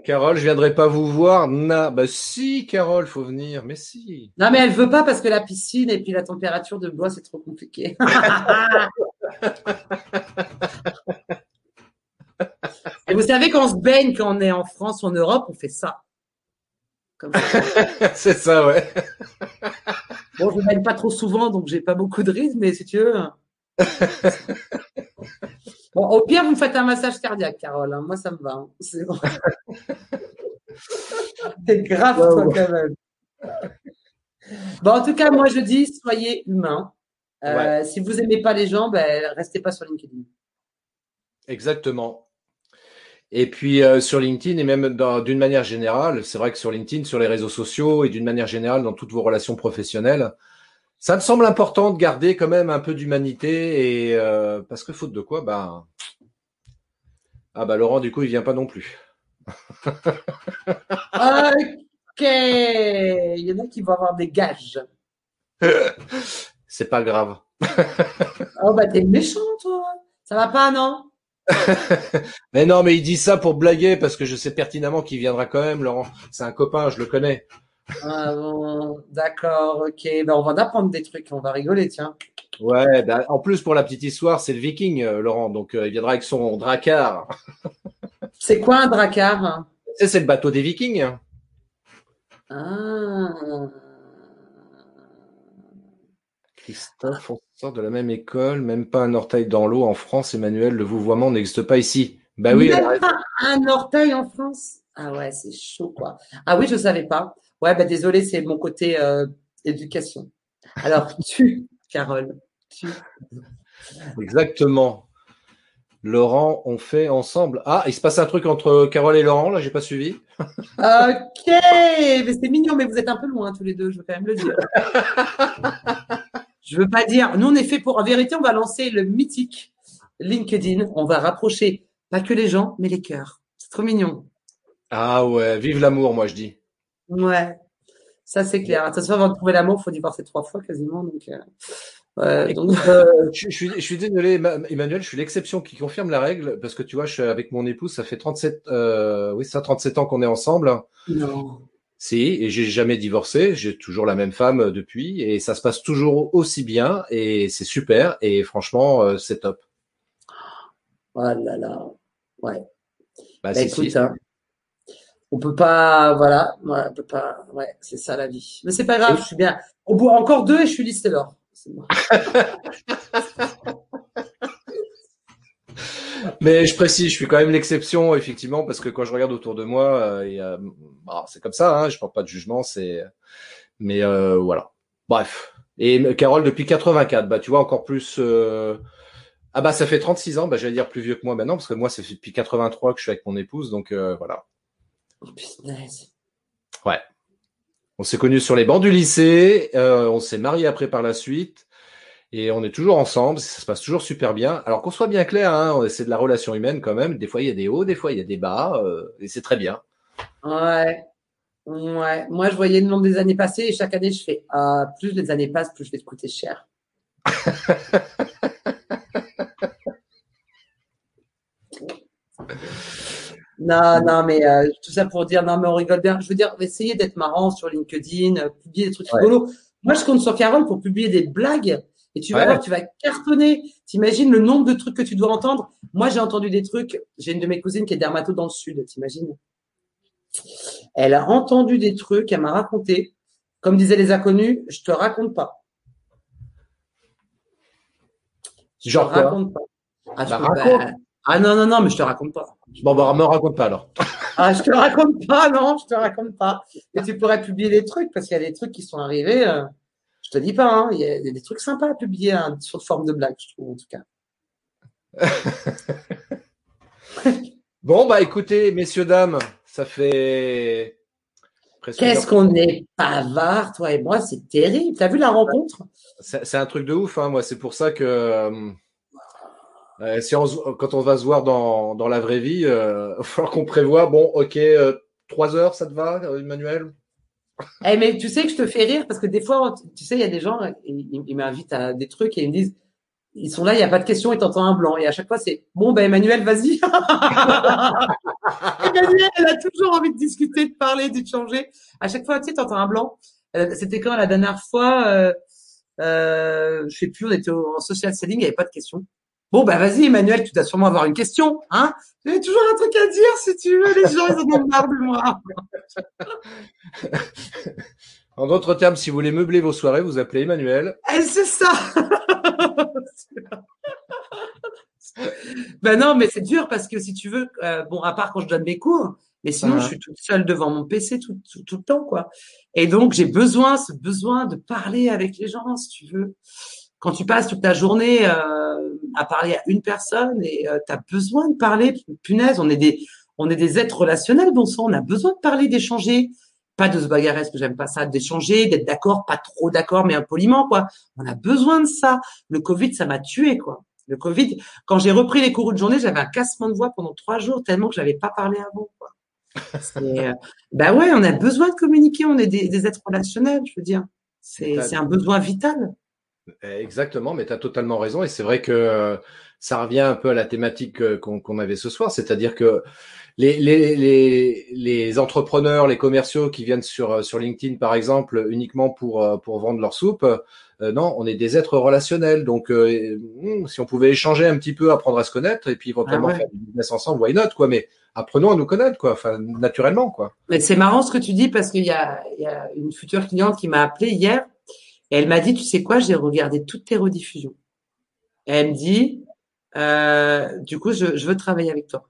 Carole, je viendrai pas vous voir. Non, bah si, Carole, faut venir. Mais si. Non, mais elle veut pas parce que la piscine et puis la température de Blois, c'est trop compliqué. Et vous savez, quand on se baigne, quand on est en France, en Europe, on fait ça. Comme ça. C'est ça, ouais. Bon, je me baigne pas trop souvent, donc j'ai pas beaucoup de rythme, mais si tu veux. Bon, au pire, vous me faites un massage cardiaque, Carole. Hein. Moi, ça me va. Hein. C'est bon. T'es grave, wow. Toi, quand même. Bon, en tout cas, moi, je dis, soyez humains. Euh, ouais. Si vous n'aimez pas les gens, ben, restez pas sur LinkedIn. Exactement. Et puis, euh, sur LinkedIn, et même dans, d'une manière générale, c'est vrai que sur LinkedIn, sur les réseaux sociaux et d'une manière générale, dans toutes vos relations professionnelles, ça me semble important de garder quand même un peu d'humanité et euh, parce que faute de quoi, bah ah bah Laurent du coup il vient pas non plus. Ok, il y en a qui vont avoir des gages. C'est pas grave. Oh bah t'es méchant toi, ça va pas non? Mais non mais il dit ça pour blaguer parce que je sais pertinemment qu'il viendra quand même Laurent. C'est un copain, je le connais. Ah bon, d'accord, ok. Ben, on va apprendre des trucs, on va rigoler, tiens. Ouais, ben, en plus, pour la petite histoire, c'est le viking, euh, Laurent, donc euh, il viendra avec son drakkar. C'est quoi un drakkar? C'est, c'est le bateau des vikings. Ah. Christophe, on sort de la même école, même pas un orteil dans l'eau en France, Emmanuel, le vouvoiement n'existe pas ici. Ben, oui, même pas un orteil en France? Ah ouais, c'est chaud, quoi. Ah oui, je ne savais pas. Ouais, ben bah désolé, c'est mon côté euh, éducation. Alors, tu, Carole, tu. Exactement. Laurent, on fait ensemble. Ah, il se passe un truc entre Carole et Laurent, là, j'ai pas suivi. Ok, mais c'est mignon, mais vous êtes un peu loin tous les deux, je veux quand même le dire. Je veux pas dire. Nous, on est fait pour. En vérité, on va lancer le mythique LinkedIn. On va rapprocher pas que les gens, mais les cœurs. C'est trop mignon. Ah ouais, vive l'amour, moi je dis. Ouais, ça c'est clair. De toute façon, avant de trouver l'amour, il faut divorcer trois fois quasiment. Donc, euh, ouais, donc... Euh, je, je, suis, je suis désolé, Emmanuel, je suis l'exception qui confirme la règle parce que tu vois, je suis avec mon épouse, ça fait trente-sept, euh, oui, ça, trente-sept ans qu'on est ensemble. Non. Si, et j'ai jamais divorcé, j'ai toujours la même femme depuis et ça se passe toujours aussi bien et c'est super et franchement, c'est top. Oh là là, ouais. Bah, bah si, écoute, si. Hein. On peut pas, voilà, ouais, on peut pas, ouais, c'est ça la vie. Mais c'est pas grave, je suis bien. On boit encore deux et je suis listée d'or. C'est bon. Mais je précise, je suis quand même l'exception, effectivement, parce que quand je regarde autour de moi, euh, et, euh, bah, c'est comme ça, hein, je porte pas de jugement, c'est, mais euh, voilà. Bref. Et Carole, depuis quatre-vingt-quatre, bah, tu vois, encore plus, euh... ah bah, ça fait trente-six ans, bah, j'allais dire plus vieux que moi maintenant, parce que moi, c'est depuis quatre-vingt-trois que je suis avec mon épouse, donc euh, voilà. Business. Ouais. On s'est connus sur les bancs du lycée, euh, on s'est mariés après par la suite et on est toujours ensemble, ça se passe toujours super bien. Alors qu'on soit bien clair, hein, c'est de la relation humaine quand même. Des fois, il y a des hauts, des fois, il y a des bas euh, et c'est très bien. Ouais. Ouais. Moi, je voyais le nombre des années passées et chaque année, je fais euh, plus les années passent, plus je vais te coûter cher. Non, non, mais euh, tout ça pour dire, non, mais on rigole bien. Je veux dire, essayez d'être marrant sur LinkedIn, euh, publier des trucs ouais. rigolos. Moi, je compte sur Carole pour publier des blagues et tu vas ouais. voir, tu vas cartonner. T'imagines le nombre de trucs que tu dois entendre. Moi, j'ai entendu des trucs. J'ai une de mes cousines qui est dermato dans le sud, t'imagines. Elle a entendu des trucs, elle m'a raconté. Comme disaient les inconnus, je te raconte pas. Je Genre te quoi raconte pas. Ah, bah, raconte. Pas. Ah non, non, non, mais je te raconte pas. Bon, bah, me raconte pas alors. Ah, je te raconte pas, non, je te raconte pas. Mais tu pourrais publier des trucs parce qu'il y a des trucs qui sont arrivés. Euh, je te dis pas, hein, il y a des trucs sympas à publier hein, sur forme de blague, je trouve en tout cas. Bon, bah écoutez, messieurs, dames, ça fait... Qu'est-ce qu'on est bavards, toi et moi, c'est terrible. T'as vu la rencontre ? C'est, c'est un truc de ouf, hein, moi. C'est pour ça que euh, euh, si on, quand on va se voir dans, dans la vraie vie, euh, il va falloir qu'on prévoit, bon, ok, euh, trois heures, ça te va, Emmanuel ? Hey, mais tu sais que je te fais rire parce que des fois, tu sais, il y a des gens, ils, ils m'invitent à des trucs et ils me disent, ils sont là, il n'y a pas de question, ils t'entendent un blanc. Et à chaque fois, c'est bon, ben Emmanuel, vas-y. Emmanuel, elle a toujours envie de discuter, de parler, d'échanger. À chaque fois, tu sais, t'entends un blanc. Euh, c'était quand la dernière fois, euh, euh, je sais plus, on était en social selling, il n'y avait pas de questions. Bon, ben vas-y, Emmanuel, tu dois sûrement avoir une question, hein. J'ai toujours un truc à dire, si tu veux. Les gens, ils en ont marre de moi. En d'autres termes, si vous voulez meubler vos soirées, vous appelez Emmanuel. Eh, c'est ça. Ben non, mais c'est dur parce que si tu veux, euh, bon, à part quand je donne mes cours, mais sinon, ah. je suis toute seule devant mon P C tout, tout, tout le temps, quoi. Et donc, j'ai besoin, ce besoin de parler avec les gens, si tu veux. Quand tu passes toute ta journée euh, à parler à une personne et euh, tu as besoin de parler, punaise, on est des, on est des êtres relationnels, bon sang, on a besoin de parler, d'échanger. Pas de se bagarrer, parce que j'aime pas ça, d'échanger, d'être d'accord, pas trop d'accord, mais impoliment, quoi. On a besoin de ça. Le Covid, ça m'a tué, quoi. Le Covid, quand j'ai repris les cours de journée, j'avais un cassement de voix pendant trois jours, tellement que j'avais pas parlé avant, quoi. C'est, euh, bah ouais, on a besoin de communiquer, on est des, des êtres relationnels, je veux dire. C'est, c'est un besoin vital. Exactement, mais tu as totalement raison. Et c'est vrai que ça revient un peu à la thématique qu'on, qu'on avait ce soir, c'est-à-dire que les, les, les, les entrepreneurs, les commerciaux qui viennent sur, sur LinkedIn, par exemple, uniquement pour, pour vendre leur soupe, euh, non, on est des êtres relationnels. Donc, euh, si on pouvait échanger un petit peu, apprendre à se connaître et puis éventuellement ah ouais. faire du business ensemble, why not, quoi. Mais apprenons à nous connaître, quoi, enfin, naturellement, quoi. Mais c'est marrant ce que tu dis parce qu'il y a, il y a une future cliente qui m'a appelée hier. Et elle m'a dit, tu sais quoi, j'ai regardé toutes tes rediffusions. Et elle me dit, euh, du coup, je, je veux travailler avec toi.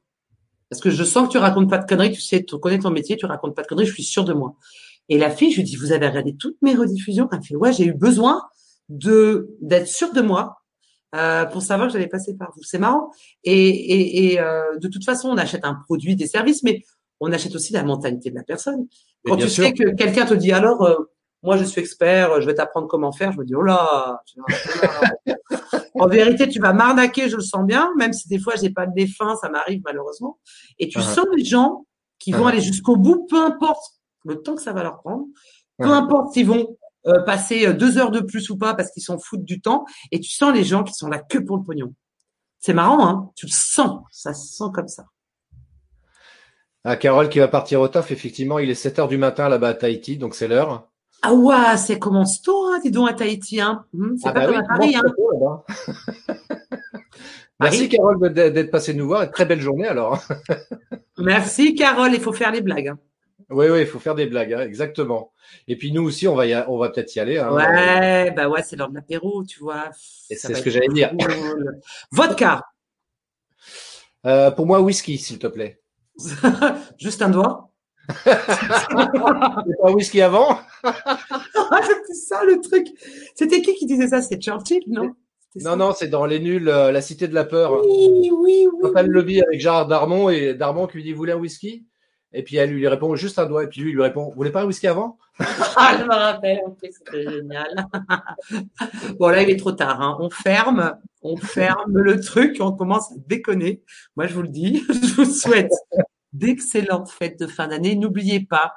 Parce que je sens que tu racontes pas de conneries, tu sais, tu connais ton métier, tu racontes pas de conneries, je suis sûre de moi. Et la fille, je lui dis, vous avez regardé toutes mes rediffusions? Elle me fait, ouais, j'ai eu besoin de d'être sûre de moi euh, pour savoir que j'allais passer par vous. C'est marrant. Et, et, et euh, de toute façon, on achète un produit, des services, mais on achète aussi la mentalité de la personne. Quand tu sûr. sais que quelqu'un te dit, alors… Euh, moi, je suis expert, je vais t'apprendre comment faire. Je me dis, oh là, en vérité, tu vas m'arnaquer, je le sens bien, même si des fois, j'ai pas de défunt, ça m'arrive malheureusement. Et tu uh-huh. sens les gens qui uh-huh. vont aller jusqu'au bout, peu importe le temps que ça va leur prendre, peu uh-huh. importe s'ils vont euh, passer deux heures de plus ou pas parce qu'ils s'en foutent du temps. Et tu sens les gens qui sont là que pour le pognon. C'est marrant, hein. Tu le sens, ça se sent comme ça. Ah, Carole qui va partir au taf, effectivement, il est sept heures du matin là-bas à Tahiti, donc c'est l'heure. Ah ouais, ça commence tôt, hein, dis donc, à Tahiti. Hein. C'est ah pas bah comme oui, à Paris. Hein. Tôt, Merci, Carole, d'être passée nous voir. Très belle journée, alors. Merci, Carole. Il faut faire les blagues. Hein. Oui, oui, il faut faire des blagues, hein, exactement. Et puis, nous aussi, on va, y a... on va peut-être y aller. Hein. Ouais, bah ouais, c'est l'heure de l'apéro, tu vois. Et ça c'est ce que j'allais dire. Cool. Vodka. Euh, pour moi, whisky, s'il te plaît. Juste un doigt. C'est pas whisky avant. C'était ça le truc. C'était qui qui disait ça? C'était Churchill, non? C'était Non, ça. non, c'est dans Les Nuls, euh, la cité de la peur. Oui, oui, oui. Papa oui. le lobby avec Gérard Darmon et Darmon qui lui dit, vous voulez un whisky? Et puis elle lui répond juste un doigt. Et puis lui, il lui répond, vous voulez pas un whisky avant? Ah, je me rappelle, en fait, c'était génial. Bon, là, il est trop tard. Hein. On ferme, on ferme le truc, on commence à déconner. Moi, je vous le dis, je vous souhaite d'excellentes fêtes de fin d'année. N'oubliez pas,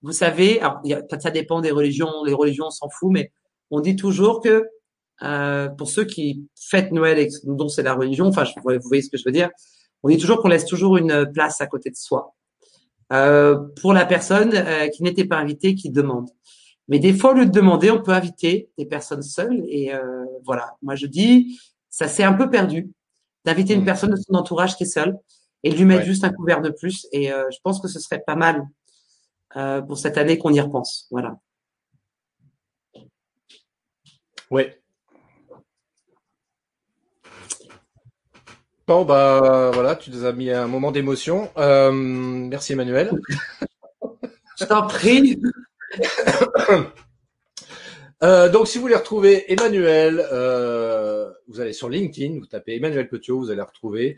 vous savez, alors, ça dépend des religions, les religions, on s'en fout, mais on dit toujours que euh, pour ceux qui fêtent Noël et dont c'est la religion, enfin, je, vous voyez ce que je veux dire, on dit toujours qu'on laisse toujours une place à côté de soi euh, pour la personne euh, qui n'était pas invitée, qui demande. Mais des fois, au lieu de demander, on peut inviter des personnes seules et euh, voilà. Moi, je dis, ça s'est un peu perdu d'inviter une personne de son entourage qui est seule et de lui mettre ouais. juste un couvert de plus. Et euh, je pense que ce serait pas mal euh, pour cette année qu'on y repense. Voilà. Oui. Bon, bah voilà, tu nous as mis un moment d'émotion. Euh, merci, Emmanuel. Je t'en prie. Euh, donc, si vous voulez retrouver Emmanuel, euh, vous allez sur LinkedIn, vous tapez Emmanuel Petiot, vous allez retrouver.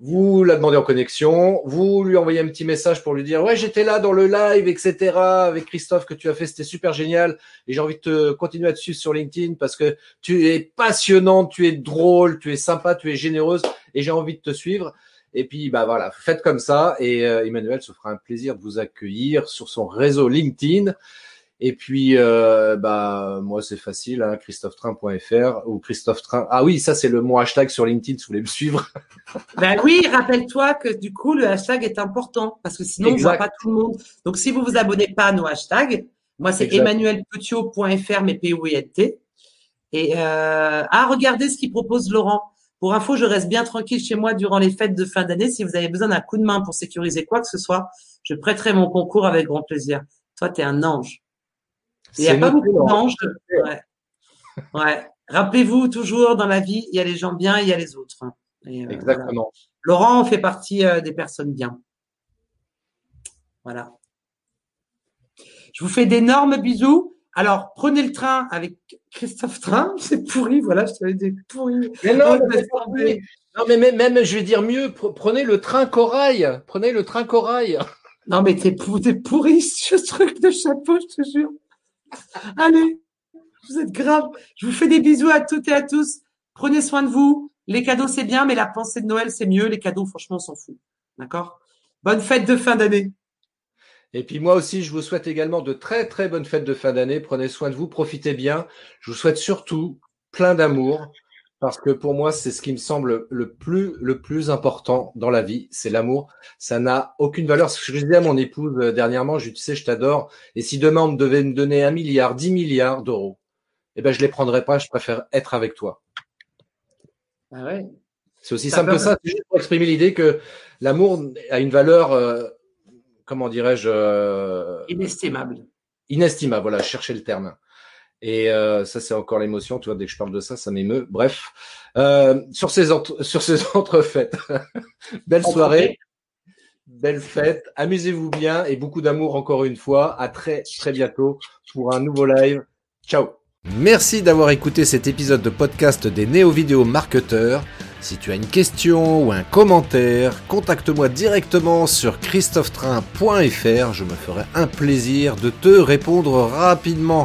vous la demandez en connexion, vous lui envoyez un petit message pour lui dire « Ouais, j'étais là dans le live, et cetera avec Christophe que tu as fait, c'était super génial et j'ai envie de te continuer à te suivre sur LinkedIn parce que tu es passionnant, tu es drôle, tu es sympa, tu es généreuse et j'ai envie de te suivre. » Et puis, bah voilà, faites comme ça et euh, Emmanuel se fera un plaisir de vous accueillir sur son réseau LinkedIn. Et puis, euh, bah moi, c'est facile, hein, christophe train point f r ou Christophe Train. Ah oui, ça, c'est le mot hashtag sur LinkedIn, si vous voulez me suivre. Ben oui, rappelle-toi que du coup, le hashtag est important parce que sinon, exact. On ne voit pas tout le monde. Donc, si vous ne vous abonnez pas à nos hashtags, moi, c'est emmanuel petiot point f r, mais P O I N T. Et euh, ah, regardez ce qu'il propose Laurent. Pour info, je reste bien tranquille chez moi durant les fêtes de fin d'année. Si vous avez besoin d'un coup de main pour sécuriser quoi que ce soit, je prêterai mon concours avec grand plaisir. Toi, tu es un ange. Il n'y a pas beaucoup d'anges. Ouais. Ouais. Rappelez-vous, toujours dans la vie, il y a les gens bien et il y a les autres. Et, euh, exactement. Voilà. Laurent fait partie euh, des personnes bien. Voilà. Je vous fais d'énormes bisous. Alors, prenez le train avec Christophe Train. C'est pourri, voilà, je t'avais dit pourri. Mais non, non, mais, mais, non mais même, même, je vais dire mieux, prenez le train corail. Prenez le train corail. Non, mais t'es, t'es pourri, ce truc de chapeau, je te jure. Allez, vous êtes grave. Je vous fais des bisous à toutes et à tous. Prenez soin de vous. Les cadeaux, c'est bien, mais la pensée de Noël, c'est mieux. Les cadeaux, franchement, on s'en fout. D'accord ? Bonne fête de fin d'année. Et puis moi aussi, je vous souhaite également de très, très bonnes fêtes de fin d'année. Prenez soin de vous, profitez bien. Je vous souhaite surtout plein d'amour parce que pour moi, c'est ce qui me semble le plus, le plus important dans la vie, c'est l'amour. Ça n'a aucune valeur. Ce que je disais à mon épouse dernièrement, je lui dis, tu sais, je t'adore. Et si demain, on me devait me donner un milliard, dix milliards d'euros, eh ben, je les prendrais pas. Je préfère être avec toi. Ah ouais. C'est aussi simple que ça. C'est juste pour exprimer l'idée que l'amour a une valeur... Euh, comment dirais-je euh... Inestimable. Inestimable, voilà, chercher le terme. Et euh, ça, c'est encore l'émotion, tu vois, dès que je parle de ça, ça m'émeut. Bref, euh, sur ces entre... sur ces entrefaites, belle soirée, belle fête, amusez-vous bien et beaucoup d'amour encore une fois. À très, très bientôt pour un nouveau live. Ciao. Merci d'avoir écouté cet épisode de podcast des Néo-Vidéo Marketeurs. Si tu as une question ou un commentaire, contacte-moi directement sur christophe train point f r. Je me ferai un plaisir de te répondre rapidement.